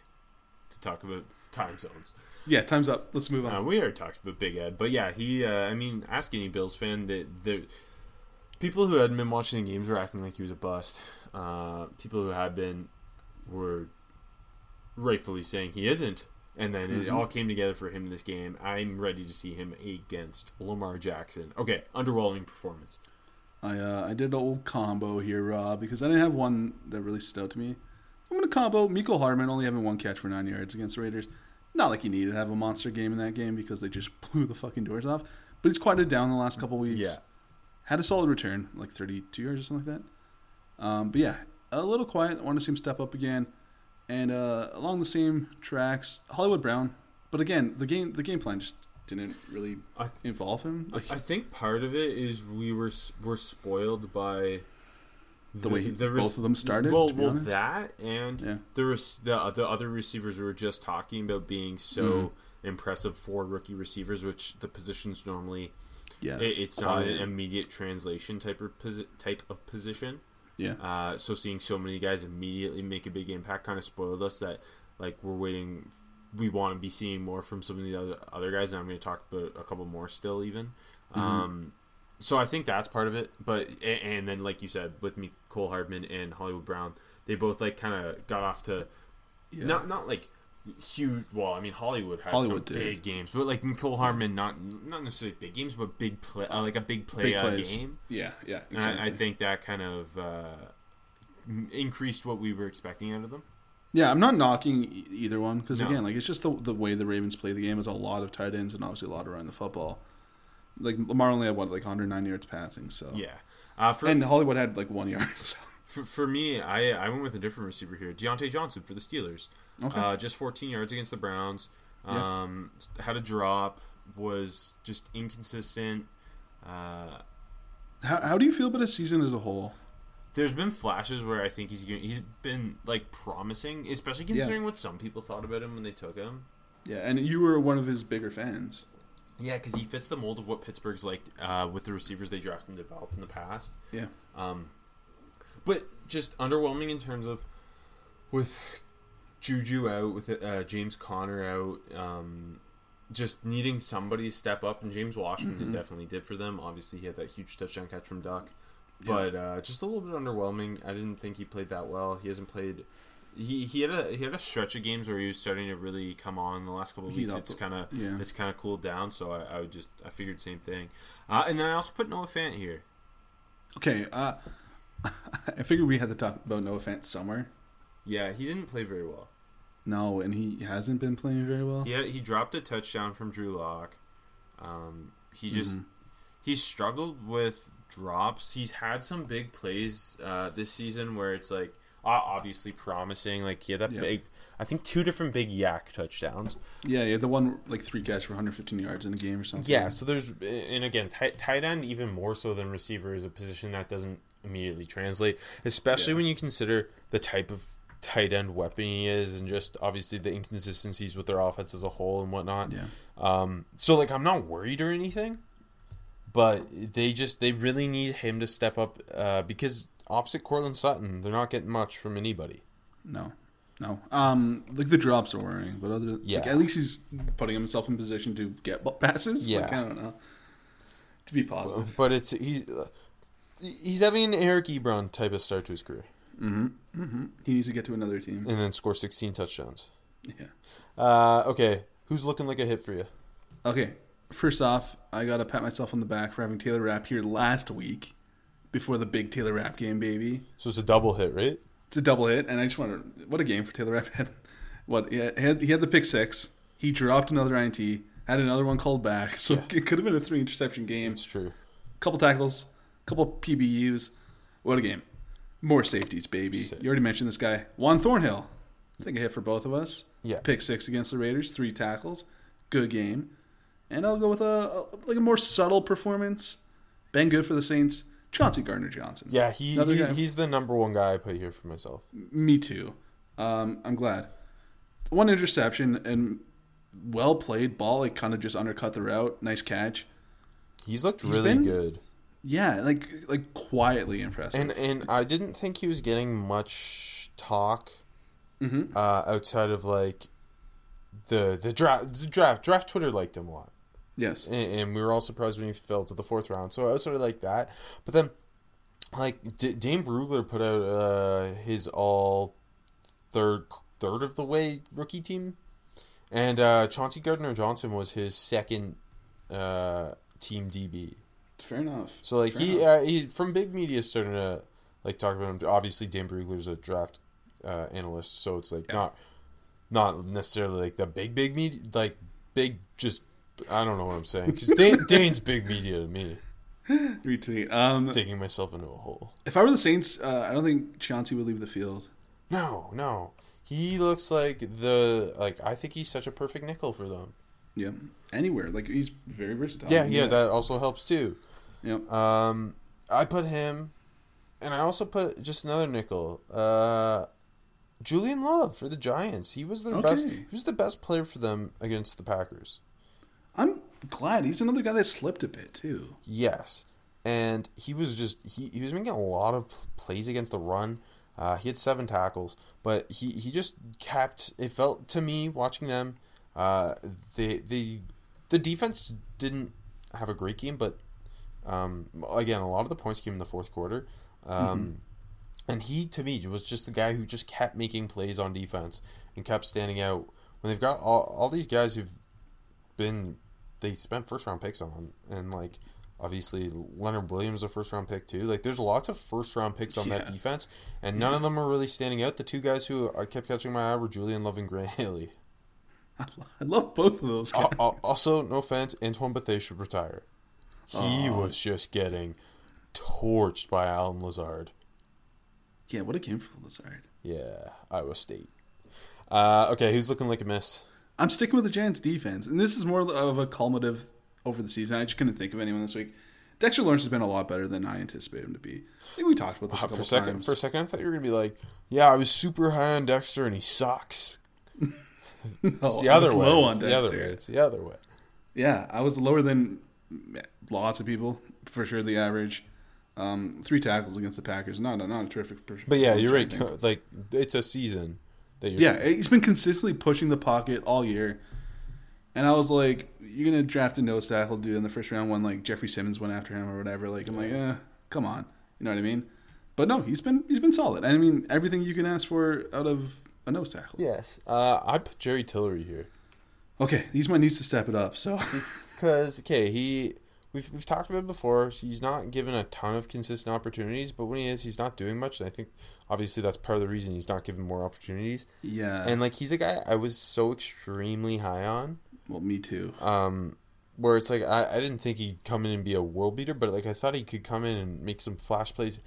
to talk about time zones. Yeah, time's up. Let's move on. We already talked about Big Ed. But yeah, he, ask any Bills fan. The people who hadn't been watching the games were acting like he was a bust. People who had been were rightfully saying he isn't. And then it all came together for him in this game. I'm ready to see him against Lamar Jackson. Okay, underwhelming performance. I did an old combo here, Rob, because I didn't have one that really stood out to me. I'm going to combo Mecole Hardman, only having one catch for 9 yards against the Raiders. Not like he needed to have a monster game in that game because they just blew the fucking doors off. But he's quieted down the last couple weeks. Yeah. Had a solid return, like 32 yards or something like that. But yeah, a little quiet. I want to see him step up again. And along the same tracks, Hollywood Brown. But again, the game plan just didn't really involve him. I think part of it is we're spoiled by the way both of them started. Well, that and the other receivers we were just talking about being so impressive for rookie receivers, which the position's normally it's not an immediate translation type of position. Yeah. So seeing so many guys immediately make a big impact kind of spoiled us that we're waiting. We want to be seeing more from some of the other guys, and I'm going to talk about a couple more still even. Mm-hmm. So I think that's part of it. But and then like you said with Mecole Hardman and Hollywood Brown, they both kind of got off to not like huge. Well, I mean Hollywood some big games, but Mecole Hardman not necessarily big games, but big play a big play game. Yeah, exactly. I think that kind of increased what we were expecting out of them. Yeah, I'm not knocking either one because again, it's just the way the Ravens play the game is a lot of tight ends and obviously a lot around the football. Lamar only had 109 yards passing, so yeah, and Hollywood had 1 yard. So. For me, I went with a different receiver here. Deontay Johnson for the Steelers. Okay. Just 14 yards against the Browns. Had a drop. Was just inconsistent. How do you feel about his season as a whole? There's been flashes where I think he's been promising, especially considering what some people thought about him when they took him. Yeah, and you were one of his bigger fans. Yeah, because he fits the mold of what Pittsburgh's with the receivers they drafted and developed in the past. Yeah. But just underwhelming in terms of with Juju out, with James Conner out, just needing somebody to step up. And James Washington definitely did for them. Obviously, he had that huge touchdown catch from Duck. But just a little bit underwhelming. I didn't think he played that well. He hasn't played. He had a stretch of games where he was starting to really come on in the last couple of weeks. It's kind of cooled down. So I figured same thing. And then I also put Noah Fant here. Okay. I figured we had to talk about Noah Fant somewhere. Yeah, he didn't play very well. No, and he hasn't been playing very well. Yeah, he dropped a touchdown from Drew Lock. He just he struggled with drops. He's had some big plays this season where it's obviously promising. He had that big, I think 2 different big yak touchdowns. Yeah, the one 3 catch for 115 yards in a game or something. Yeah, so there's and again tight end even more so than receiver is a position that doesn't immediately translate, especially when you consider the type of tight end weapon he is and just obviously the inconsistencies with their offense as a whole and whatnot. So I'm not worried or anything, but they really need him to step up because opposite Cortland Sutton they're not getting much from anybody. No the drops are worrying, but other at least he's putting himself in position to get passes. I don't know, to be positive, but it's he's having an Eric Ebron type of start to his career. He needs to get to another team. And then score 16 touchdowns. Yeah. Okay. Who's looking like a hit for you? Okay, first off, I got to pat myself on the back for having Taylor Rapp here last week before the big Taylor Rapp game, baby. So it's a double hit, right? It's a double hit, and I just want to – what a game for Taylor Rapp. He had the pick six. He dropped another INT, had another one called back. So It could have been a 3-interception game. It's true. Couple tackles, couple PBUs. What a game. More safeties, baby. Sick. You already mentioned this guy. Juan Thornhill. I think a hit for both of us. Yeah. Pick six against the Raiders, 3 tackles. Good game. And I'll go with a more subtle performance. Been good for the Saints. Chauncey Gardner-Johnson. Yeah, he's the number one guy I put here for myself. Me too. I'm glad. 1 interception and well played ball. Like kind of just undercut the route. Nice catch. He's looked really good. Yeah, like quietly impressive. And I didn't think he was getting much talk outside of like the draft. Draft Twitter liked him a lot. Yes. And we were all surprised when he fell to the 4th round. So outside of like that, but then like Dane Brugler put out his all third of the way rookie team, and Chauncey Gardner-Johnson was his 2nd team DB. Fair enough. So like he from big media starting to like talk about him. Obviously, Dan Brugler's a draft analyst, so it's like not necessarily like the big media, like big. Just I don't know what I'm saying because Dane's big media to me. Retweet. Digging myself into a hole. If I were the Saints, I don't think Chauncey would leave the field. No. He looks like I think he's such a perfect nickel for them. Yeah, anywhere. Like he's very versatile. Yeah, that also helps too. Yep. I put him, and I also put just another nickel. Julian Love for the Giants. He was their best. He was the best player for them against the Packers. I'm glad he's another guy that slipped a bit too. Yes, and he was just he was making a lot of plays against the run. He had 7 tackles, but he just kept. It felt to me watching them. The defense didn't have a great game, but again, a lot of the points came in the 4th quarter. And he, to me, was just the guy who just kept making plays on defense and kept standing out. When they've got all these guys they spent 1st-round picks on, and like obviously Leonard Williams a 1st-round pick too. Like there's lots of 1st-round picks on that defense, and none of them are really standing out. The 2 guys who I kept catching my eye were Julian Love and Grant Haley. I love both of those guys. Also, no offense, Antoine Bethea should retire. He was just getting torched by Allen Lazard. Yeah, what a game for Lazard. Yeah, Iowa State. Okay, who's looking like a miss? I'm sticking with the Giants defense, and this is more of a cumulative over the season. I just couldn't think of anyone this week. Dexter Lawrence has been a lot better than I anticipated him to be. I think we talked about this a couple times. For a second, I thought you were going to be like, yeah, I was super high on Dexter, and he sucks. No, it's the other way. It's the other way. Yeah, I was lower than lots of people, for sure, the average. 3 tackles against the Packers. Not a terrific person. But yeah, you're right. Like, it's a season. He's been consistently pushing the pocket all year. And I was like, you're going to draft a nose tackle dude in the 1st round when, like, Jeffrey Simmons went after him or whatever. Like, I'm like, come on. You know what I mean? But no, he's been solid. I mean, everything you can ask for out of a nose tackle. Yes. I put Jerry Tillery here. Okay, he's my needs to step it up. So, because we've talked about it before. He's not given a ton of consistent opportunities, but when he is, he's not doing much. And I think obviously that's part of the reason he's not given more opportunities. Yeah, and like he's a guy I was so extremely high on. Well, me too. Where it's like I didn't think he'd come in and be a world beater, but like I thought he could come in and make some flash plays.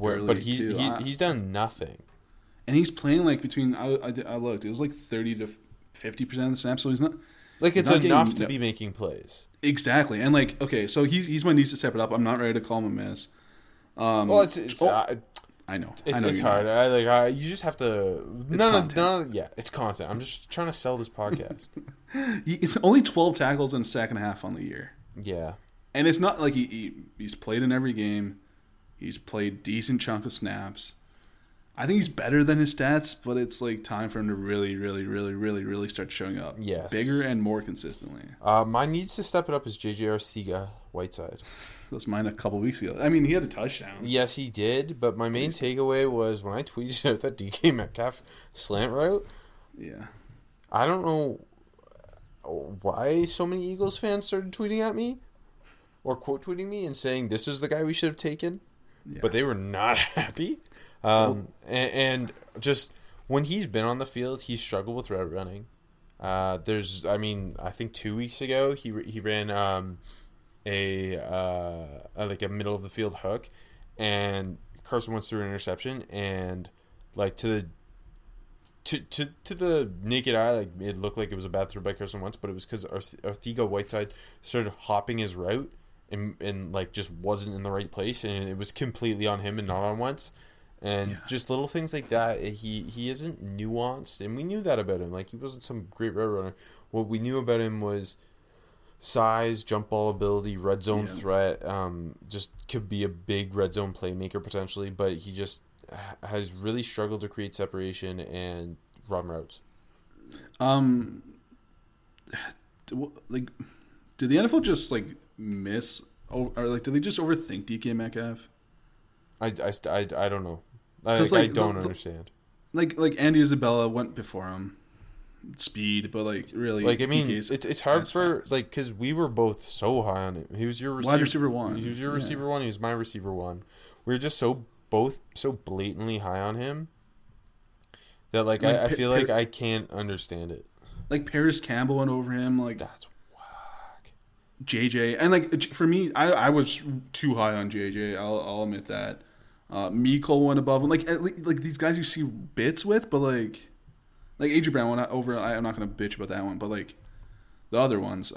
He's done nothing. And he's playing like between, I looked, it was like 30 to 50% of the snaps, so he's not. Like it's enough to be making plays. Exactly. And like, okay, so he's my needs to step it up. I'm not ready to call him a miss. I know. It's hard. You just have to. It's content. I'm just trying to sell this podcast. It's only 12 tackles in the second half on the year. Yeah. And it's not like he's played in every game. He's played decent chunk of snaps. I think he's better than his stats, but it's like time for him to really, really, really, really, really start showing up. Yes. Bigger and more consistently. My needs to step it up is J.J. Arcega-Whiteside. That was mine a couple weeks ago. I mean, he had a touchdown. Yes, he did, but my main takeaway was when I tweeted out that DK Metcalf slant route. Yeah. I don't know. why so many Eagles fans started tweeting at me or quote tweeting me and saying this is the guy we should have taken. Yeah. But they were not happy. And just when he's been on the field, he struggled with route running. I think 2 weeks ago he ran a middle of the field hook, and Carson Wentz threw an interception, and like to the naked eye, like it looked like it was a bad throw by Carson Wentz, but it was because Arcega Whiteside started hopping his route and like just wasn't in the right place, and it was completely on him and not on Wentz. And just little things like that, he isn't nuanced, and we knew that about him. Like, he wasn't some great road runner. What we knew about him was size, jump ball ability, red zone threat, just could be a big red zone playmaker potentially, but he just has really struggled to create separation and run routes. Like, did the NFL just, like, miss, or, like, did they just overthink DK Metcalf? I don't know. I don't understand. Like Andy Isabella went before him, speed, but like really, like I mean, it's hard for fast. Like because we were both so high on him. He was your receiver, wide receiver one. He was your receiver one. He was my receiver one. We were just both so blatantly high on him that like I feel like I can't understand it. Like Paris Campbell went over him. Like that's whack. JJ and like for me, I was too high on JJ. I'll admit that. Mecole went above him. Like these guys you see bits with, but like AJ Brown went over. I'm not gonna bitch about that one, but like the other ones,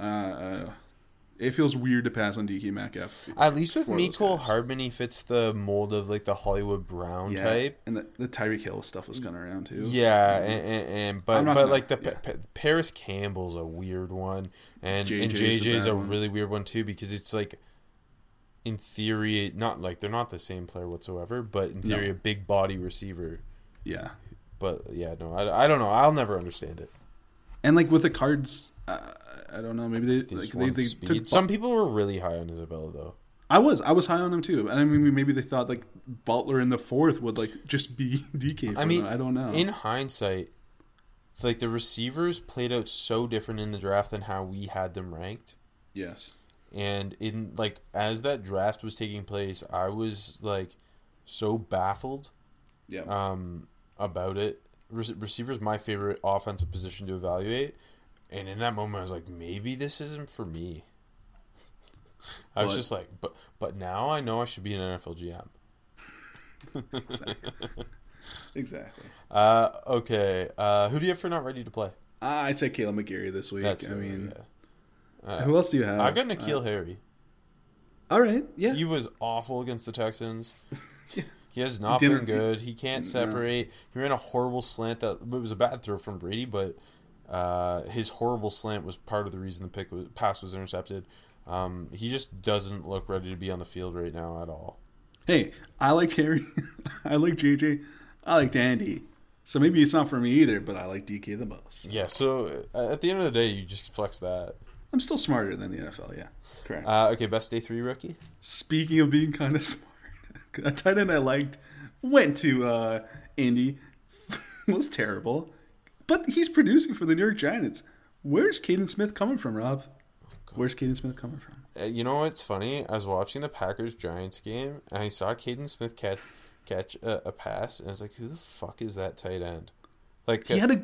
it feels weird to pass on DK Metcalf. At least with Mecole Hardman, he fits the mold of like the Hollywood Brown type, and the Tyreek Hill stuff was coming around too. Yeah, but Paris Campbell's a weird one, and JJ's a really weird one too because it's like. In theory, not like they're not the same player whatsoever, but in theory, a big body receiver. Yeah. But yeah, no, I don't know. I'll never understand it. And like with the Cards, I don't know. Maybe they took. Some people were really high on Isabella though. I was high on him too, and I mean maybe they thought like Butler in the fourth would like just be DK. I don't know. In hindsight, it's like the receivers played out so different in the draft than how we had them ranked. Yes. And in like as that draft was taking place, I was like so baffled, about it. Receiver's my favorite offensive position to evaluate, and in that moment, I was like, maybe this isn't for me. I was just like, but now I know I should be an NFL GM. Exactly. Okay. Who do you have for not ready to play? I said Caleb McGarry this week. That's fair. Who else do you have? I've got N'Keal Harry. All right, yeah. He was awful against the Texans. Yeah. He has not been good. He can't separate. No. He ran a horrible slant. It was a bad throw from Brady, but his horrible slant was part of the reason the pass was intercepted. He just doesn't look ready to be on the field right now at all. Hey, I like Harry. I like JJ. I like Dandy. So maybe it's not for me either, but I like DK the most. Yeah, so at the end of the day, you just flex that. I'm still smarter than the NFL, yeah. Correct. Okay, best day 3 rookie? Speaking of being kind of smart, a tight end I liked went to Indy. Was terrible. But he's producing for the New York Giants. Where's Caden Smith coming from, Rob? Oh, where's Caden Smith coming from? You know what's funny? I was watching the Packers-Giants game, and I saw Caden Smith catch a pass, and I was like, who the fuck is that tight end? Like he had a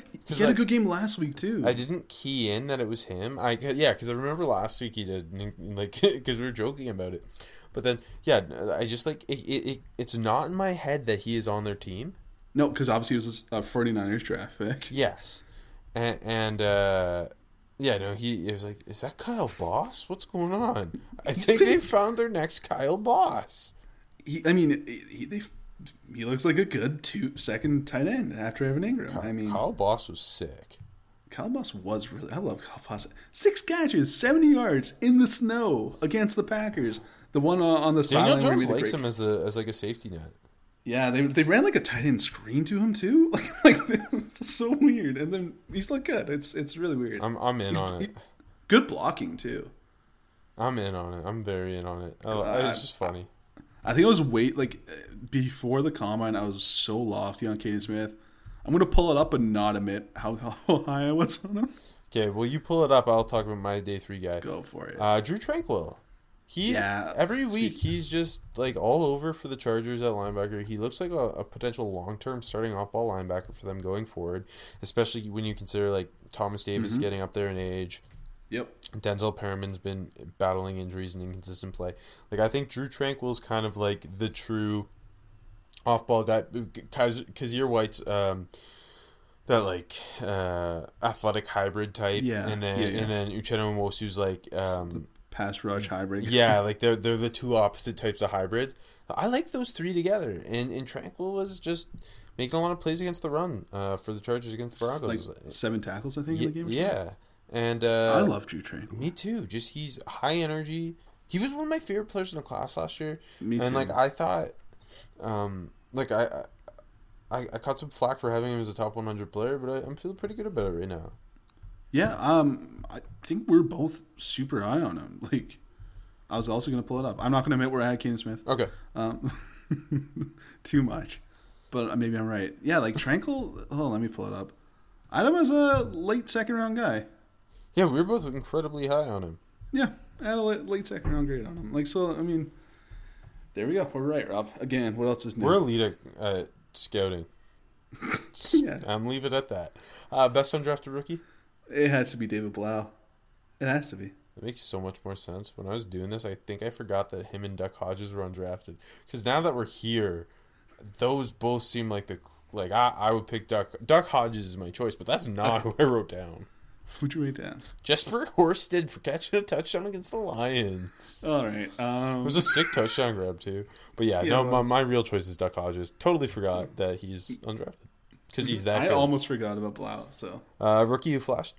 good game last week too. I didn't key in that it was him. Because I remember last week he did, like, because we were joking about it. But then I just like it's not in my head that he is on their team. No, because obviously it was a 49ers draft pick. Yes, he was like, is that Kyle Boss? What's going on? I think they found their next Kyle Boss. He looks like a good second tight end after Evan Ingram. Kyle Boss was sick. Kyle Boss was really... I love Kyle Boss. 6 catches, 70 yards in the snow against the Packers. The one on the sideline... Daniel Jones likes him as a safety net. Yeah, they ran like a tight end screen to him too. Like it's so weird. And then he's looked good. It's really weird. I'm in on it. Good blocking too. I'm in on it. I'm very in on it. It's just funny. I think I was before the combine, I was so lofty on Caden Smith. I'm going to pull it up and not admit how high I was on him. Okay, well, you pull it up. I'll talk about my day three guy. Go for it. Drew Tranquill. Every week he's just like all over for the Chargers at linebacker. He looks like a potential long-term starting off-ball linebacker for them going forward, especially when you consider like Thomas Davis getting up there in age. Yep. Denzel Perriman's been battling injuries and inconsistent play. Like, I think Drew Tranquil's kind of like the true off-ball guy. Kazir White's that like athletic hybrid type, and then Uchenna Nwosu's like pass rush hybrid. Yeah, like they're the two opposite types of hybrids. I like those three together, and Tranquill was just making a lot of plays against the run for the Chargers against the Broncos. Like 7 tackles, I think, in the game. Yeah, and I love Drew Tranquill. Me too. Just he's high energy. He was one of my favorite players in the class last year. Me too. And like I thought, I caught some flack for having him as a top 100 player, but I'm feeling pretty good about it right now. Yeah, I think we're both super high on him. Like, I was also going to pull it up. I'm not going to admit where I had Keenan Smith. Okay. Too much. But maybe I'm right. Yeah, like Tranquill, hold on, let me pull it up. I had him as a late second-round guy. Yeah, we were both incredibly high on him. Yeah, I had a late second-round grade on him. Like, so, I mean, there we go. We're right, Rob. Again, what else is new? We're elite at scouting. Yeah. I'm leaving it at that. Best undrafted rookie? It has to be David Blough. It has to be. It makes so much more sense. When I was doing this, I think I forgot that him and Duck Hodges were undrafted. Because now that we're here, those both seem like the I would pick Duck. Duck Hodges is my choice, but that's not who I wrote down. Who'd you write down? Jesper Horsted for catching a touchdown against the Lions. All right. It was a sick touchdown grab too. But my real choice is Duck Hodges. Totally forgot that he's undrafted. Because he's that good. I almost forgot about Blough, so. Rookie who flashed.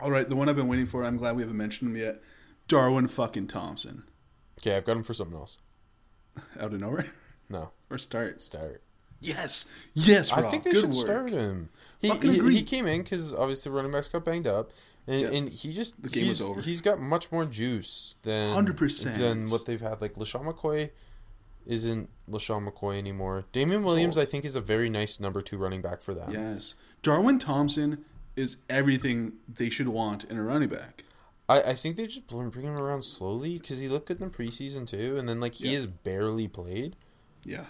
All right, the one I've been waiting for, I'm glad we haven't mentioned him yet, Darwin fucking Thompson. Okay, I've got him for something else. Out of nowhere? No. Or start. Start. Yes! Yes, Rob. I think they should start him. He came in because obviously running backs got banged up, and he just, the game was over. He's got much more juice than 100%. Than what they've had. Like, LaShawn McCoy isn't LaShawn McCoy anymore. Damian Williams, I think, is a very nice number 2 running back for them. Yes. Darwin Thompson is everything they should want in a running back. I think they just bring him around slowly because he looked good in the preseason too, and then he has barely played. Yeah.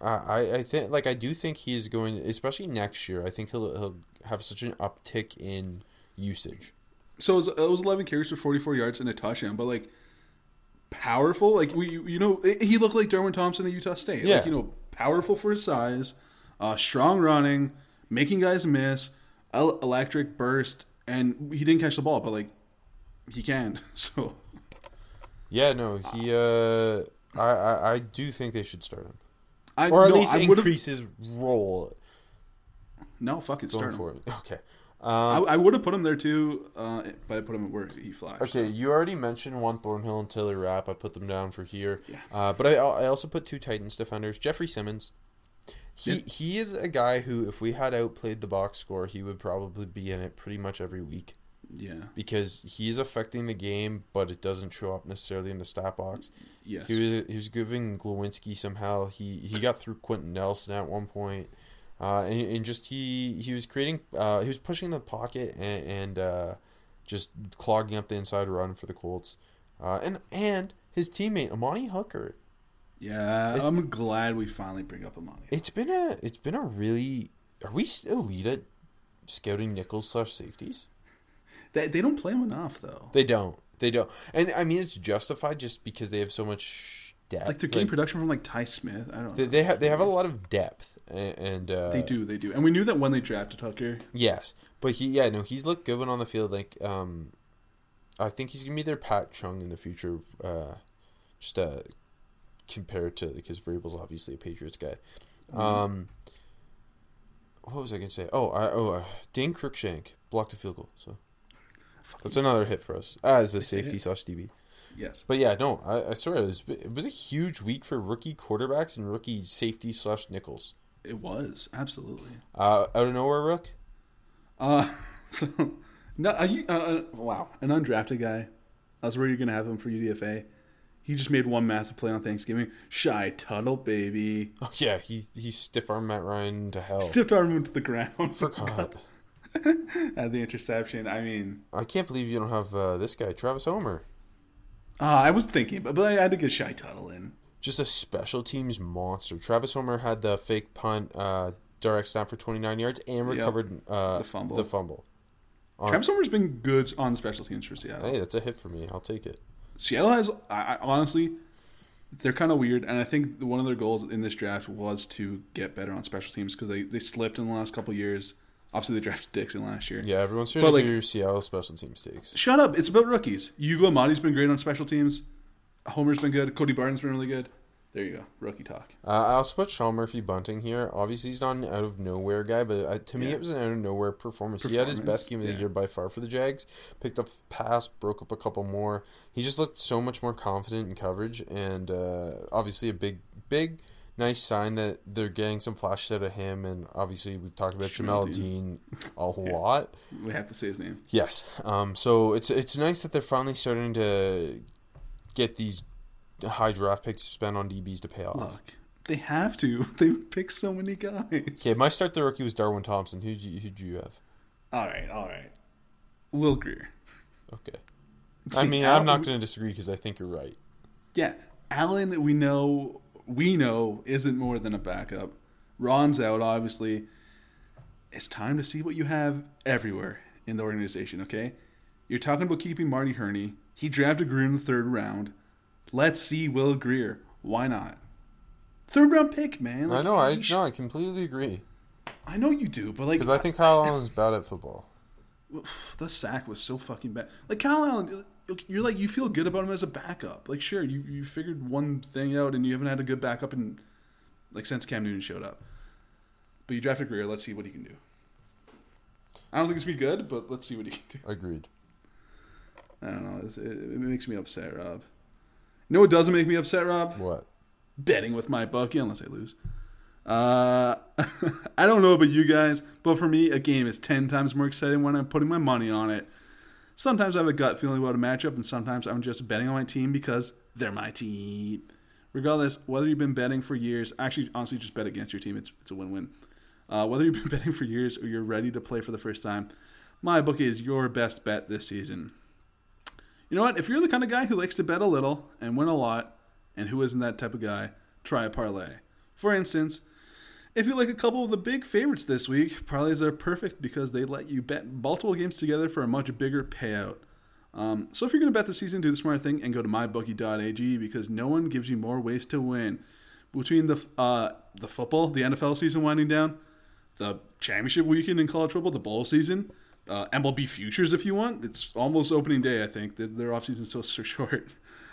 I think I do think he is going, especially next year. I think he'll have such an uptick in usage. So it was 11 carries for 44 yards and a touchdown, but powerful, he looked like Darwin Thompson at Utah State. Yeah. Powerful for his size, strong running, making guys miss, electric burst, and he didn't catch the ball, but he can. So, yeah, no, he. I do think they should start him, or at least increase his role. No, fuck it, start him. Forward. Okay. I would have put him there too, but I put him at work. He flashed. Okay, you already mentioned Juan Thornhill and Taylor Rapp. I put them down for here. Yeah. But I also put 2 Titans defenders. Jeffrey Simmons. He is a guy who, if we had outplayed the box score, he would probably be in it pretty much every week. Yeah. Because he's affecting the game, but it doesn't show up necessarily in the stat box. Yes. He was giving Glowinski somehow. He got through Quentin Nelson at one point. He was creating, he was pushing the pocket and just clogging up the inside run for the Colts. And his teammate, Imani Hooker. Yeah, I'm glad we finally bring up Imani. It's been a really, are we still elite at scouting nickels / safeties? They don't play him enough though. They don't. And I mean, it's justified just because they have so much depth. They're getting production from Ty Smith. I don't know. They have a lot of depth, and they do, and we knew that when they drafted Hooker. Yes, but he's looked good when on the field. I think he's gonna be their Pat Chung in the future. Just compared to because Vrabel's obviously a Patriots guy. What was I gonna say? Dane Cruikshank blocked a field goal, so that's another hit for us as a safety / DB. Yes. But I swear it was a huge week for rookie quarterbacks and rookie safety / nickels. It was, absolutely. Out of nowhere, Rook? An undrafted guy. I was worried you were going to have him for UDFA. He just made one massive play on Thanksgiving. Shy Tuttle, baby. Oh, yeah, he stiff-armed Matt Ryan to hell. Stiff-armed him to the ground. For cop. at the interception. I mean, I can't believe you don't have this guy, Travis Homer. I was thinking, but I had to get Shai Tuttle in. Just a special teams monster. Travis Homer had the fake punt, direct snap for 29 yards, and recovered the fumble. Travis Homer's been good on special teams for Seattle. Hey, that's a hit for me. I'll take it. Seattle has, honestly, they're kind of weird, and I think one of their goals in this draft was to get better on special teams because they slipped in the last couple of years. Obviously, they drafted Dixon last year. Yeah, everyone's trying to hear Seattle special teams takes. Shut up. It's about rookies. Yugo Amadi's been great on special teams. Homer's been good. Cody Barton's been really good. There you go. Rookie talk. I'll split Sean Murphy Bunting here. Obviously, he's not an out-of-nowhere guy, but to me, it was an out-of-nowhere performance. He had his best game of the year by far for the Jags. Picked up pass, broke up a couple more. He just looked so much more confident in coverage, and obviously a big, nice sign that they're getting some flashes out of him, and obviously we've talked about Jamel Dean a lot. We have to say his name. Yes. So it's nice that they're finally starting to get these high draft picks spent on DBs to pay off. Look, they have to. They've picked so many guys. Okay, my start the rookie was Darwin Thompson. Who'd you have? All right. Will Grier. Okay. I mean, I'm not going to disagree because I think you're right. Yeah. Allen, we know isn't more than a backup. Ron's out, obviously. It's time to see what you have everywhere in the organization, okay? You're talking about keeping Marty Hurney. He drafted Grier in the third round. Let's see Will Grier. Why not? Third round pick, man. Like, I know. I completely agree. I know you do, but like, because I think Kyle Allen's bad at football. The sack was so fucking bad. Like Kyle Allen, you're like you feel good about him as a backup. Like sure, you figured one thing out, and you haven't had a good backup in like since Cam Newton showed up. But you drafted Grier. Let's see what he can do. I don't think it's gonna be good, but let's see what he can do. Agreed. I don't know. It makes me upset, Rob. No, it doesn't make me upset, Rob. What? Betting with my bucky, unless I lose. I don't know about you guys, but for me, a game is 10 times more exciting when I'm putting my money on it. Sometimes I have a gut feeling about a matchup, and sometimes I'm just betting on my team because they're my team. Regardless, whether you've been betting for years, actually, honestly, just bet against your team. It's a win-win. Whether you've been betting for years or you're ready to play for the first time, my bookie is your best bet this season. You know what? If you're the kind of guy who likes to bet a little and win a lot, and who isn't that type of guy, try a parlay. For instance, if you like a couple of the big favorites this week, parlays are perfect because they let you bet multiple games together for a much bigger payout. So if you're going to bet this season, do the smart thing and go to mybookie.ag because no one gives you more ways to win. Between the football, the NFL season winding down, the championship weekend in college football, the bowl season, MLB futures if you want. It's almost opening day, I think. Their offseason is so short.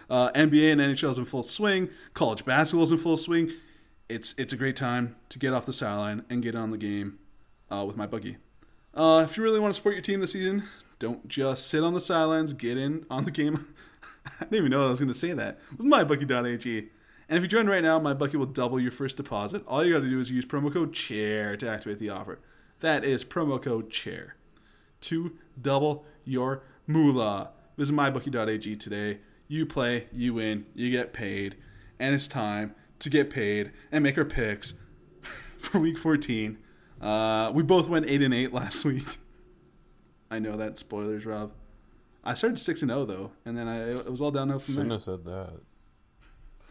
NBA and NHL is in full swing. College basketball is in full swing. It's a great time to get off the sideline and get on the game with my bookie. If you really want to support your team this season, don't just sit on the sidelines. Get in on the game. I didn't even know I was going to say that. With mybookie.ag. And if you join right now, my bookie will double your first deposit. All you got to do is use promo code CHAIR to activate the offer. That is promo code CHAIR. To double your moolah. Visit mybookie.ag today. You play, you win, you get paid, and it's time to get paid and make our picks for week 14. We both went 8-8 last week. I know that spoilers, Rob. I started 6-0 though, and then it was all downhill from there. Shouldn't have said that.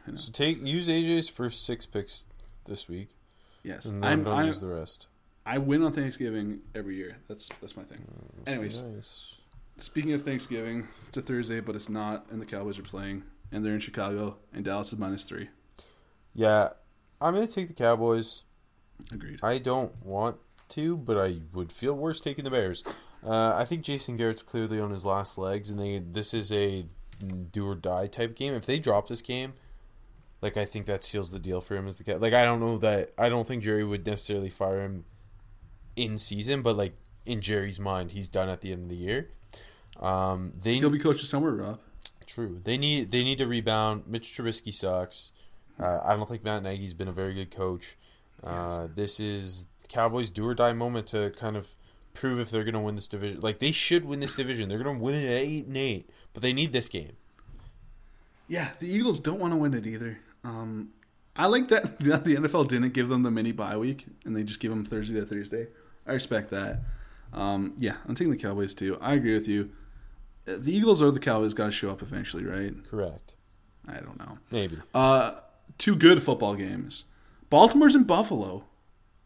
I know. So use AJ's first 6 picks this week. Yes, and then don't use the rest. I win on Thanksgiving every year. That's my thing. Anyways, nice. Speaking of Thanksgiving, it's a Thursday, but it's not, and the Cowboys are playing, and they're in Chicago, and Dallas is -3. Yeah, I'm going to take the Cowboys. Agreed. I don't want to, but I would feel worse taking the Bears. I think Jason Garrett's clearly on his last legs, and this is a do-or-die type game. If they drop this game, like I think that seals the deal for him as the Cowboys. Like I don't think Jerry would necessarily fire him in season, but like in Jerry's mind, he's done at the end of the year. He'll be coaching somewhere, Rob. True. They need to rebound. Mitch Trubisky sucks. I don't think Matt Nagy's been a very good coach. This is Cowboys' do or die moment to kind of prove if they're going to win this division. Like they should win this division. They're going to win it at 8-8, but they need this game. Yeah, the Eagles don't want to win it either. I like that the NFL didn't give them the mini bye week and they just give them Thursday to Thursday. I respect that. Yeah, I'm taking the Cowboys too. I agree with you. The Eagles or the Cowboys got to show up eventually, right? Correct. I don't know. Maybe. Two good football games. Baltimore's in Buffalo,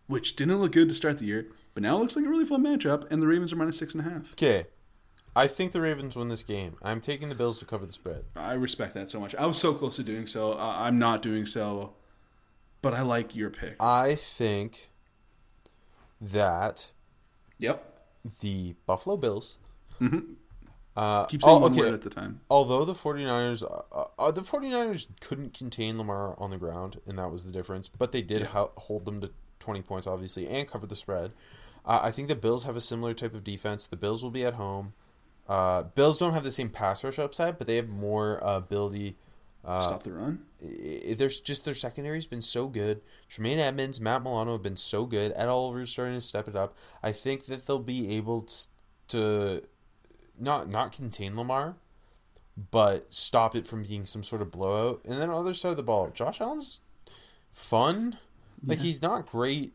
which didn't look good to start the year, but now it looks like a really fun matchup, and the Ravens are -6.5. Okay. I think the Ravens win this game. I'm taking the Bills to cover the spread. I respect that so much. I was so close to doing so. I'm not doing so, but I like your pick. I think that the Buffalo Bills keep saying one word at the time. Although the 49ers couldn't contain Lamar on the ground, and that was the difference, but they did hold them to 20 points, obviously, and cover the spread. I think the Bills have a similar type of defense. The Bills will be at home. Bills don't have the same pass rush upside, but they have more ability. Stop the run? There's just their secondary's been so good. Tremaine Edmonds, Matt Milano have been so good. Ed Oliver's starting to step it up. I think that they'll be able to not contain Lamar, but stop it from being some sort of blowout. And then on the other side of the ball, Josh Allen's fun. Like, he's not great,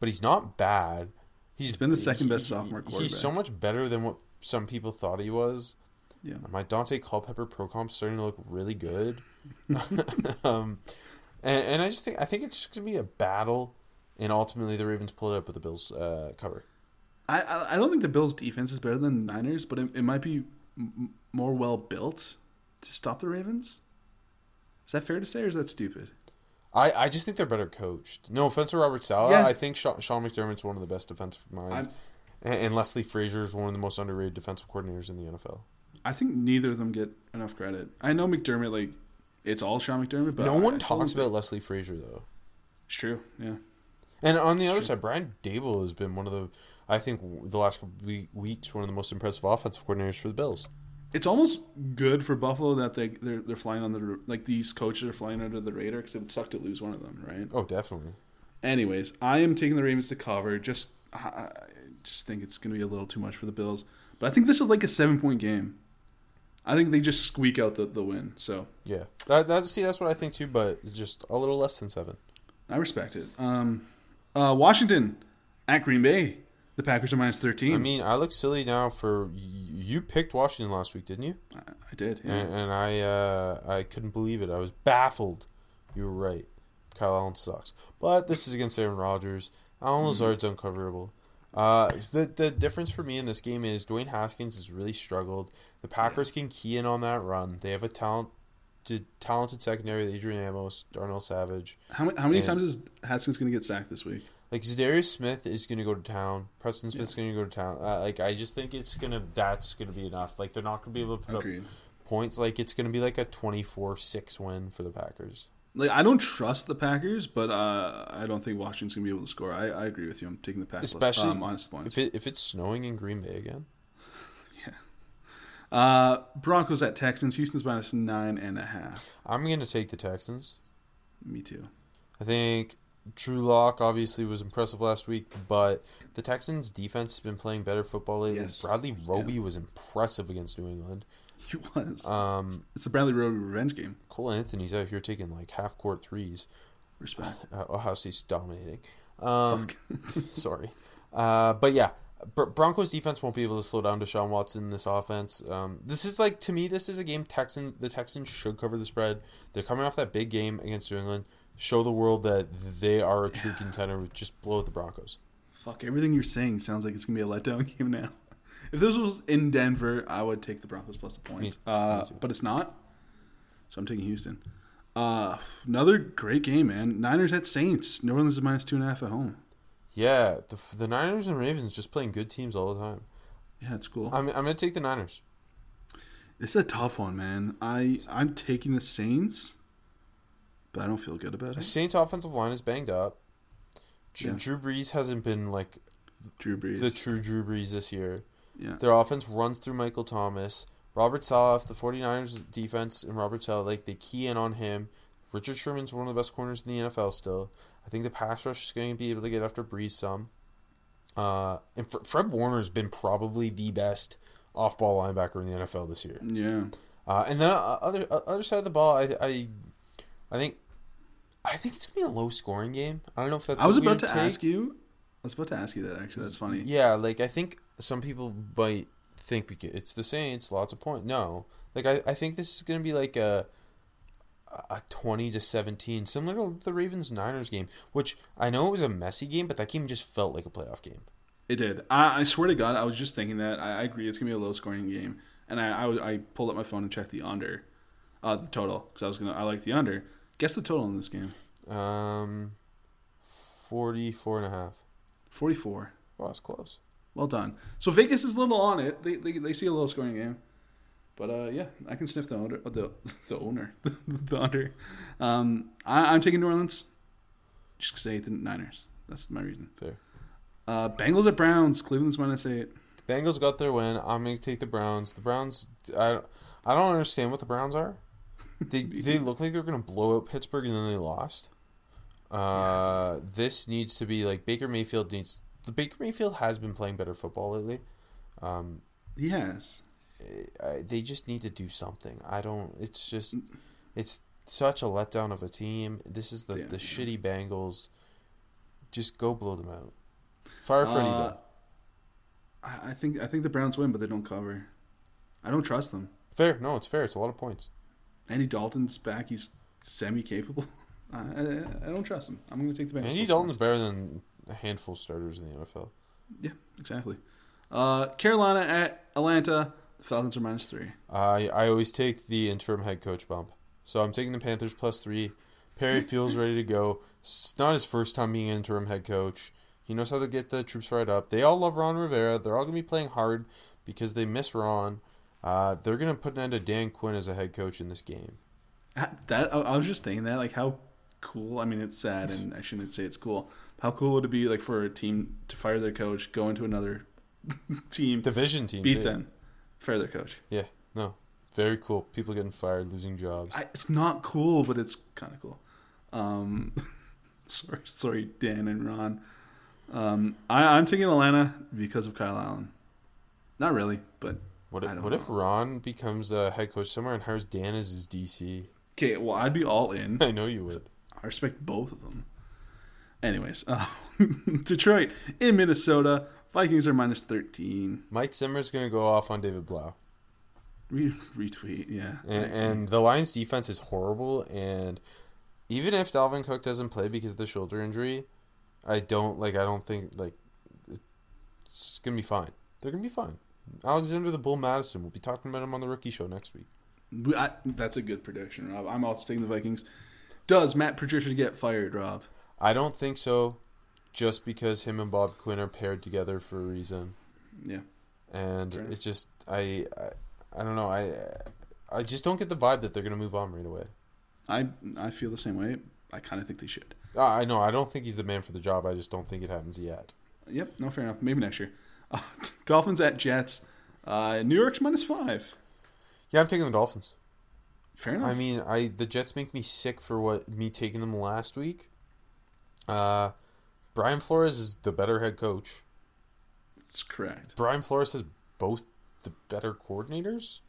but he's not bad. He's been the second-best sophomore quarterback. He's so much better than what some people thought he was. Yeah, my Dante Culpepper pro comp's starting to look really good. And I just think it's just going to be a battle, and ultimately the Ravens pull it up with the Bills cover. I don't think the Bills' defense is better than the Niners, but it might be more well-built to stop the Ravens. Is that fair to say, or is that stupid? I just think they're better coached. No offense to Robert Saleh. Yeah. I think Sean McDermott's one of the best defensive minds, and Leslie Frazier is one of the most underrated defensive coordinators in the NFL. I think neither of them get enough credit. I know McDermott, like, it's all Sean McDermott, but no one talks about Leslie Frazier, though. It's true, yeah. And on the other side, Brian Daboll has been one of the, I think, the last couple weeks, one of the most impressive offensive coordinators for the Bills. It's almost good for Buffalo that they're flying on the, like, these coaches are flying under the radar, because it would suck to lose one of them, right? Oh, definitely. Anyways, I am taking the Ravens to cover. I just think it's going to be a little too much for the Bills, but I think this is like a 7-point game. I think they just squeak out the win. So yeah, that's what I think too, but just a little less than 7. I respect it. Washington at Green Bay. The Packers are -13. I mean, I look silly now for you picked Washington last week, didn't you? I did, yeah. And I couldn't believe it. I was baffled. You were right. Kyle Allen sucks. But this is against Aaron Rodgers. Allen Lazard's uncoverable. The difference for me in this game is Dwayne Haskins has really struggled. The Packers can key in on that run. They have a talented secondary with Adrian Amos, Darnell Savage. How many times is Haskins going to get sacked this week? Like, Zadarius Smith is going to go to town. Preston Smith's going to go to town. I just think that's going to be enough. Like, they're not going to be able to put up points. Like, it's going to be like a 24-6 win for the Packers. Like, I don't trust the Packers, but I don't think Washington's going to be able to score. I agree with you. I'm taking the Packers. Especially honest points. If it's snowing in Green Bay again. Yeah. Broncos at Texans. Houston's -9.5. I'm going to take the Texans. Me too. I think Drew Lock obviously was impressive last week, but the Texans' defense has been playing better football lately. Yes. Bradley Roby was impressive against New England. He was. It's a Bradley Roby revenge game. Cole Anthony's out here taking like half-court threes. Respect. Ohio State's dominating. Sorry. But yeah, Broncos' defense won't be able to slow down Deshaun Watson in this offense. This is like, to me, this is a game the Texans should cover the spread. They're coming off that big game against New England. Show the world that they are a true contender. Just blow out the Broncos. Fuck, everything you're saying sounds like it's going to be a letdown game now. If this was in Denver, I would take the Broncos plus the points. But it's not, so I'm taking Houston. Another great game, man. Niners at Saints. New Orleans is -2.5 at home. Yeah, the Niners and Ravens just playing good teams all the time. Yeah, it's cool. I'm going to take the Niners. This is a tough one, man. I'm taking the Saints. But I don't feel good about it. The Saints' offensive line is banged up. Drew Brees hasn't been like the true Drew Brees this year. Yeah. Their offense runs through Michael Thomas. Robert Saleh, the 49ers defense, and Robert Saleh, like, they key in on him. Richard Sherman's one of the best corners in the NFL still. I think the pass rush is going to be able to get after Brees some. And Fred Warner's been probably the best off-ball linebacker in the NFL this year. Yeah. And then other side of the ball, I think it's gonna be a low scoring game. I don't know if that's. I was about to ask you. was about to ask you that, actually. That's funny. Yeah, like, I think some people might think it's the Saints, lots of points. No. Like, I think this is going to be like a 20-17, similar to the Ravens-Niners game, which I know it was a messy game, but that game just felt like a playoff game. It did. I swear to God, I was just thinking that. I agree. It's going to be a low-scoring game. And I pulled up my phone and checked the under, the total, because I like the under. Guess the total in this game. 44.5. 44. Well, that's close. Well done. So Vegas is a little on it. They see a low-scoring game. But, yeah, I can sniff the under. I'm taking New Orleans. Just say the Niners. That's my reason. Fair. Bengals at Browns. Cleveland's -8. The Bengals got their win. I'm going to take the Browns. The Browns, I don't understand what the Browns are. They look like they're going to blow out Pittsburgh, and then they lost. Yeah. This needs to be, like, Baker Mayfield has been playing better football lately. He has. They just need to do something. It's such a letdown of a team. This is the shitty Bengals. Just go blow them out. Fire Freddy though. I think the Browns win, but they don't cover. I don't trust them. Fair. No, it's fair. It's a lot of points. Andy Dalton's back. He's semi-capable. I don't trust him. I'm going to take the Bengals. Andy Dalton's better than a handful of starters in the NFL. Yeah, exactly. Carolina at Atlanta. The Falcons are -3. I always take the interim head coach bump. So I'm taking the Panthers +3. Perry feels ready to go. It's not his first time being an interim head coach. He knows how to get the troops fired up. They all love Ron Rivera. They're all going to be playing hard because they miss Ron. They're going to put an end to Dan Quinn as a head coach in this game. I was just thinking that, like, how cool. I mean, it's sad, and I shouldn't say it's cool. How cool would it be, like, for a team to fire their coach, go into another team, division team, beat them, fire their coach? Yeah, no, very cool. People getting fired, losing jobs. It's not cool, but it's kind of cool. Sorry, Dan and Ron. I'm taking Atlanta because of Kyle Allen. Not really, but what if Ron becomes a head coach somewhere and hires Dan as his DC? Okay, well, I'd be all in. I know you would. I respect both of them. Anyways, Detroit in Minnesota. Vikings are -13. Mike Zimmer's going to go off on David Blough. Retweet, yeah. And the Lions' defense is horrible. And even if Dalvin Cook doesn't play because of the shoulder injury, I don't think it's going to be fine. They're going to be fine. Alexander the Bull Madison. We'll be talking about him on the Rookie Show next week. That's a good prediction, Rob. I'm also taking the Vikings. Does Matt Patricia get fired, Rob? I don't think so, just because him and Bob Quinn are paired together for a reason. Yeah. And it's just, I don't know. I just don't get the vibe that they're going to move on right away. I feel the same way. I kind of think they should. I know. I don't think he's the man for the job. I just don't think it happens yet. Yep. No, fair enough. Maybe next year. Dolphins at Jets. New York's -5. Yeah, I'm taking the Dolphins. Fair enough. I mean, the Jets make me sick for me taking them last week. Brian Flores is the better head coach. That's correct. Brian Flores is both the better coordinators.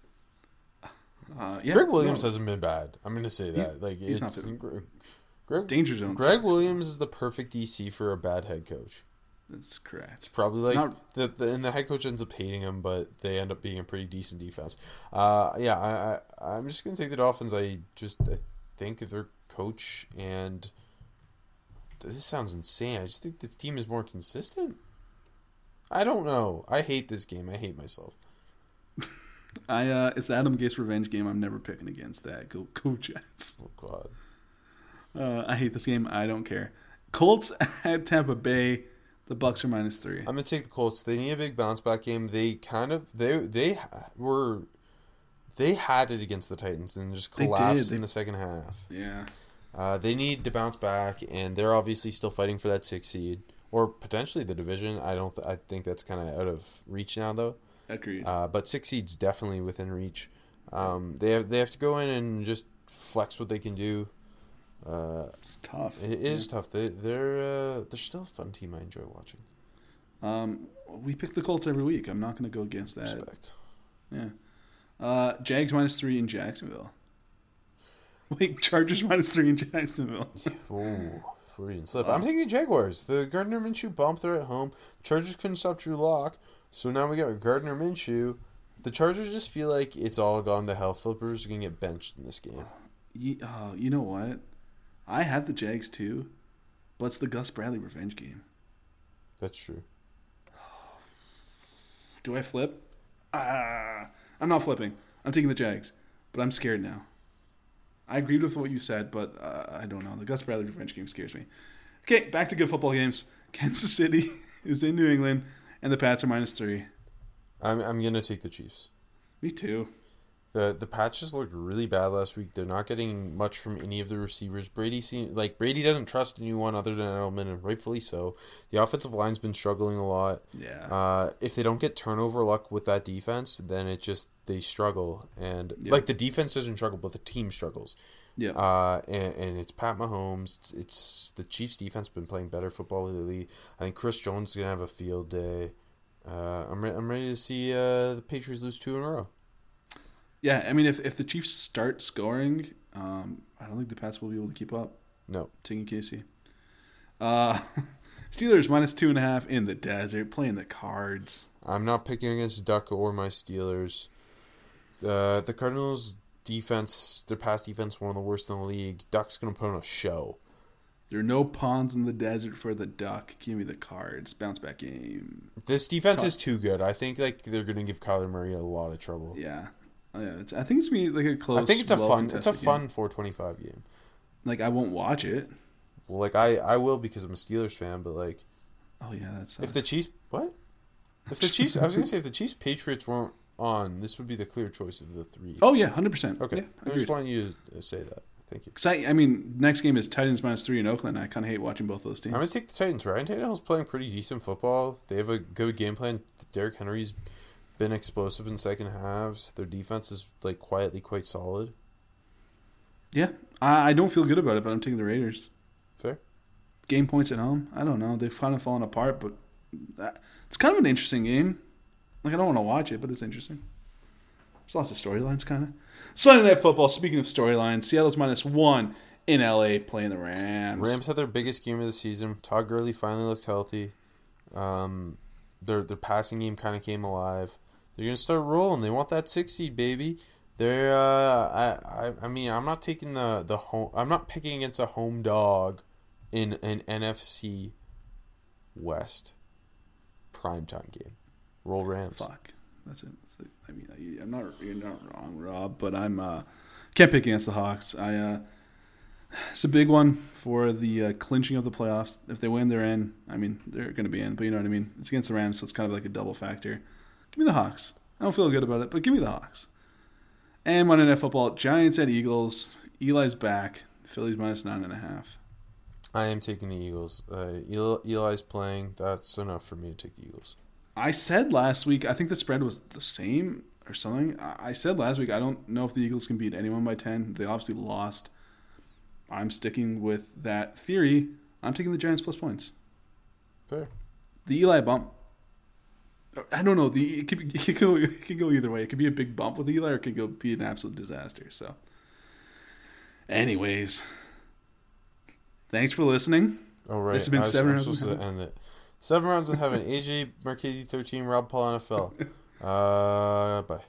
Greg Williams hasn't been bad. I'm going to say that. Danger zone. Greg Williams is the perfect DC for a bad head coach. That's correct. It's probably like and the head coach ends up hating him, but they end up being a pretty decent defense. I'm just going to take the Dolphins. I think their coach and this sounds insane. I just think the team is more consistent. I don't know. I hate this game. I hate myself. It's the Adam Gase revenge game. I'm never picking against that. Go Jets. Oh God. I hate this game. I don't care. Colts at Tampa Bay. The Bucs are -3. I'm gonna take the Colts. They need a big bounce back game. They kind of they had it against the Titans and just collapsed in the second half. Yeah. They need to bounce back, and they're obviously still fighting for that 6th seed or potentially the division. I think that's kind of out of reach now, though. Agreed. But 6 seed's definitely within reach. They have to go in and just flex what they can do. It's tough. It is tough. They're still a fun team. I enjoy watching. We pick the Colts every week. I'm not going to go against that. Respect. Yeah. Jags -3 in Jacksonville. Wait, Chargers -3 in Jacksonville. Oh, Freudian slip. I'm thinking Jaguars. The Gardner Minshew bump, they're at home. Chargers couldn't stop Drew Lock, so now we got Gardner Minshew. The Chargers just feel like it's all gone to hell. Philip Rivers is going to get benched in this game. You know what? I have the Jags too, but it's the Gus Bradley revenge game. That's true. Do I flip? I'm not flipping. I'm taking the Jags, but I'm scared now. I agreed with what you said, but I don't know. The Gus Bradley revenge game scares me. Okay, back to good football games. Kansas City is in New England, and the Pats are -3. I'm going to take the Chiefs. Me too. The Pats just looked really bad last week. They're not getting much from any of the receivers. Brady doesn't trust anyone other than Edelman, and rightfully so. The offensive line's been struggling a lot. Yeah. If they don't get turnover luck with that defense, then it just they struggle. And like the defense doesn't struggle, but the team struggles. Yeah. And it's Pat Mahomes. It's the Chiefs' defense has been playing better football lately. I think Chris Jones is gonna have a field day. I'm ready to see the Patriots lose 2 in a row. Yeah, I mean, if the Chiefs start scoring, I don't think the Pats will be able to keep up. No. Taking Casey. Steelers -2.5 in the desert, playing the Cards. I'm not picking against Duck or my Steelers. The Cardinals' defense, their pass defense, one of the worst in the league. Duck's going to put on a show. There are no pawns in the desert for the Duck. Give me the Cards. Bounce back game. This defense is too good. I think they're going to give Kyler Murray a lot of trouble. Yeah. Oh, yeah, I think it's gonna be like a close. I think it's a fun 425 game. Like I won't watch it. Like I will because I'm a Steelers fan, but like, oh yeah, that's if the Chiefs what? If the Chiefs, I was gonna say if the Chiefs Patriots weren't on, this would be the clear choice of the three. Oh yeah, 100%. Okay, yeah, I just wanted you to say that. Thank you. Because I mean, next game is Titans -3 in Oakland. I kind of hate watching both those teams. I'm gonna take the Titans. Ryan Tannehill's playing pretty decent football. They have a good game plan. Derrick Henry's been explosive in second halves. Their defense is like quietly quite solid. Yeah, I don't feel good about it, but I'm taking the Raiders. Fair. Game points at home. I don't know. They've kind of fallen apart, but it's kind of an interesting game. Like I don't want to watch it, but it's interesting. There's lots of storylines, kind of. Sunday Night Football. Speaking of storylines, Seattle's -1 in LA playing the Rams. Rams had their biggest game of the season. Todd Gurley finally looked healthy. Their passing game kind of came alive. They're gonna start rolling. They want that 6 seed, baby. They're I mean I'm not taking the home. I'm not picking against a home dog in an NFC West primetime game. Roll Rams. Fuck, that's it. I mean you're not wrong, Rob, but I'm can't pick against the Hawks. It's a big one for the clinching of the playoffs. If they win, they're in. I mean they're gonna be in, but you know what I mean. It's against the Rams, so it's kind of like a double factor. Give me the Hawks. I don't feel good about it, but give me the Hawks. And Monday Night Football, Giants at Eagles. Eli's back. Phillies -9.5. I am taking the Eagles. Eli's playing. That's enough for me to take the Eagles. I said last week, I think the spread was the same or something. I said last week, I don't know if the Eagles can beat anyone by 10. They obviously lost. I'm sticking with that theory. I'm taking the Giants +points. Fair. The Eli bump. I don't know. It could go either way. It could be a big bump with Eli or it could go be an absolute disaster. So, anyways, thanks for listening. All right. This has been 7 rounds in heaven. 7 rounds in heaven. AJ Marchese 13, Rob Paul NFL. Bye.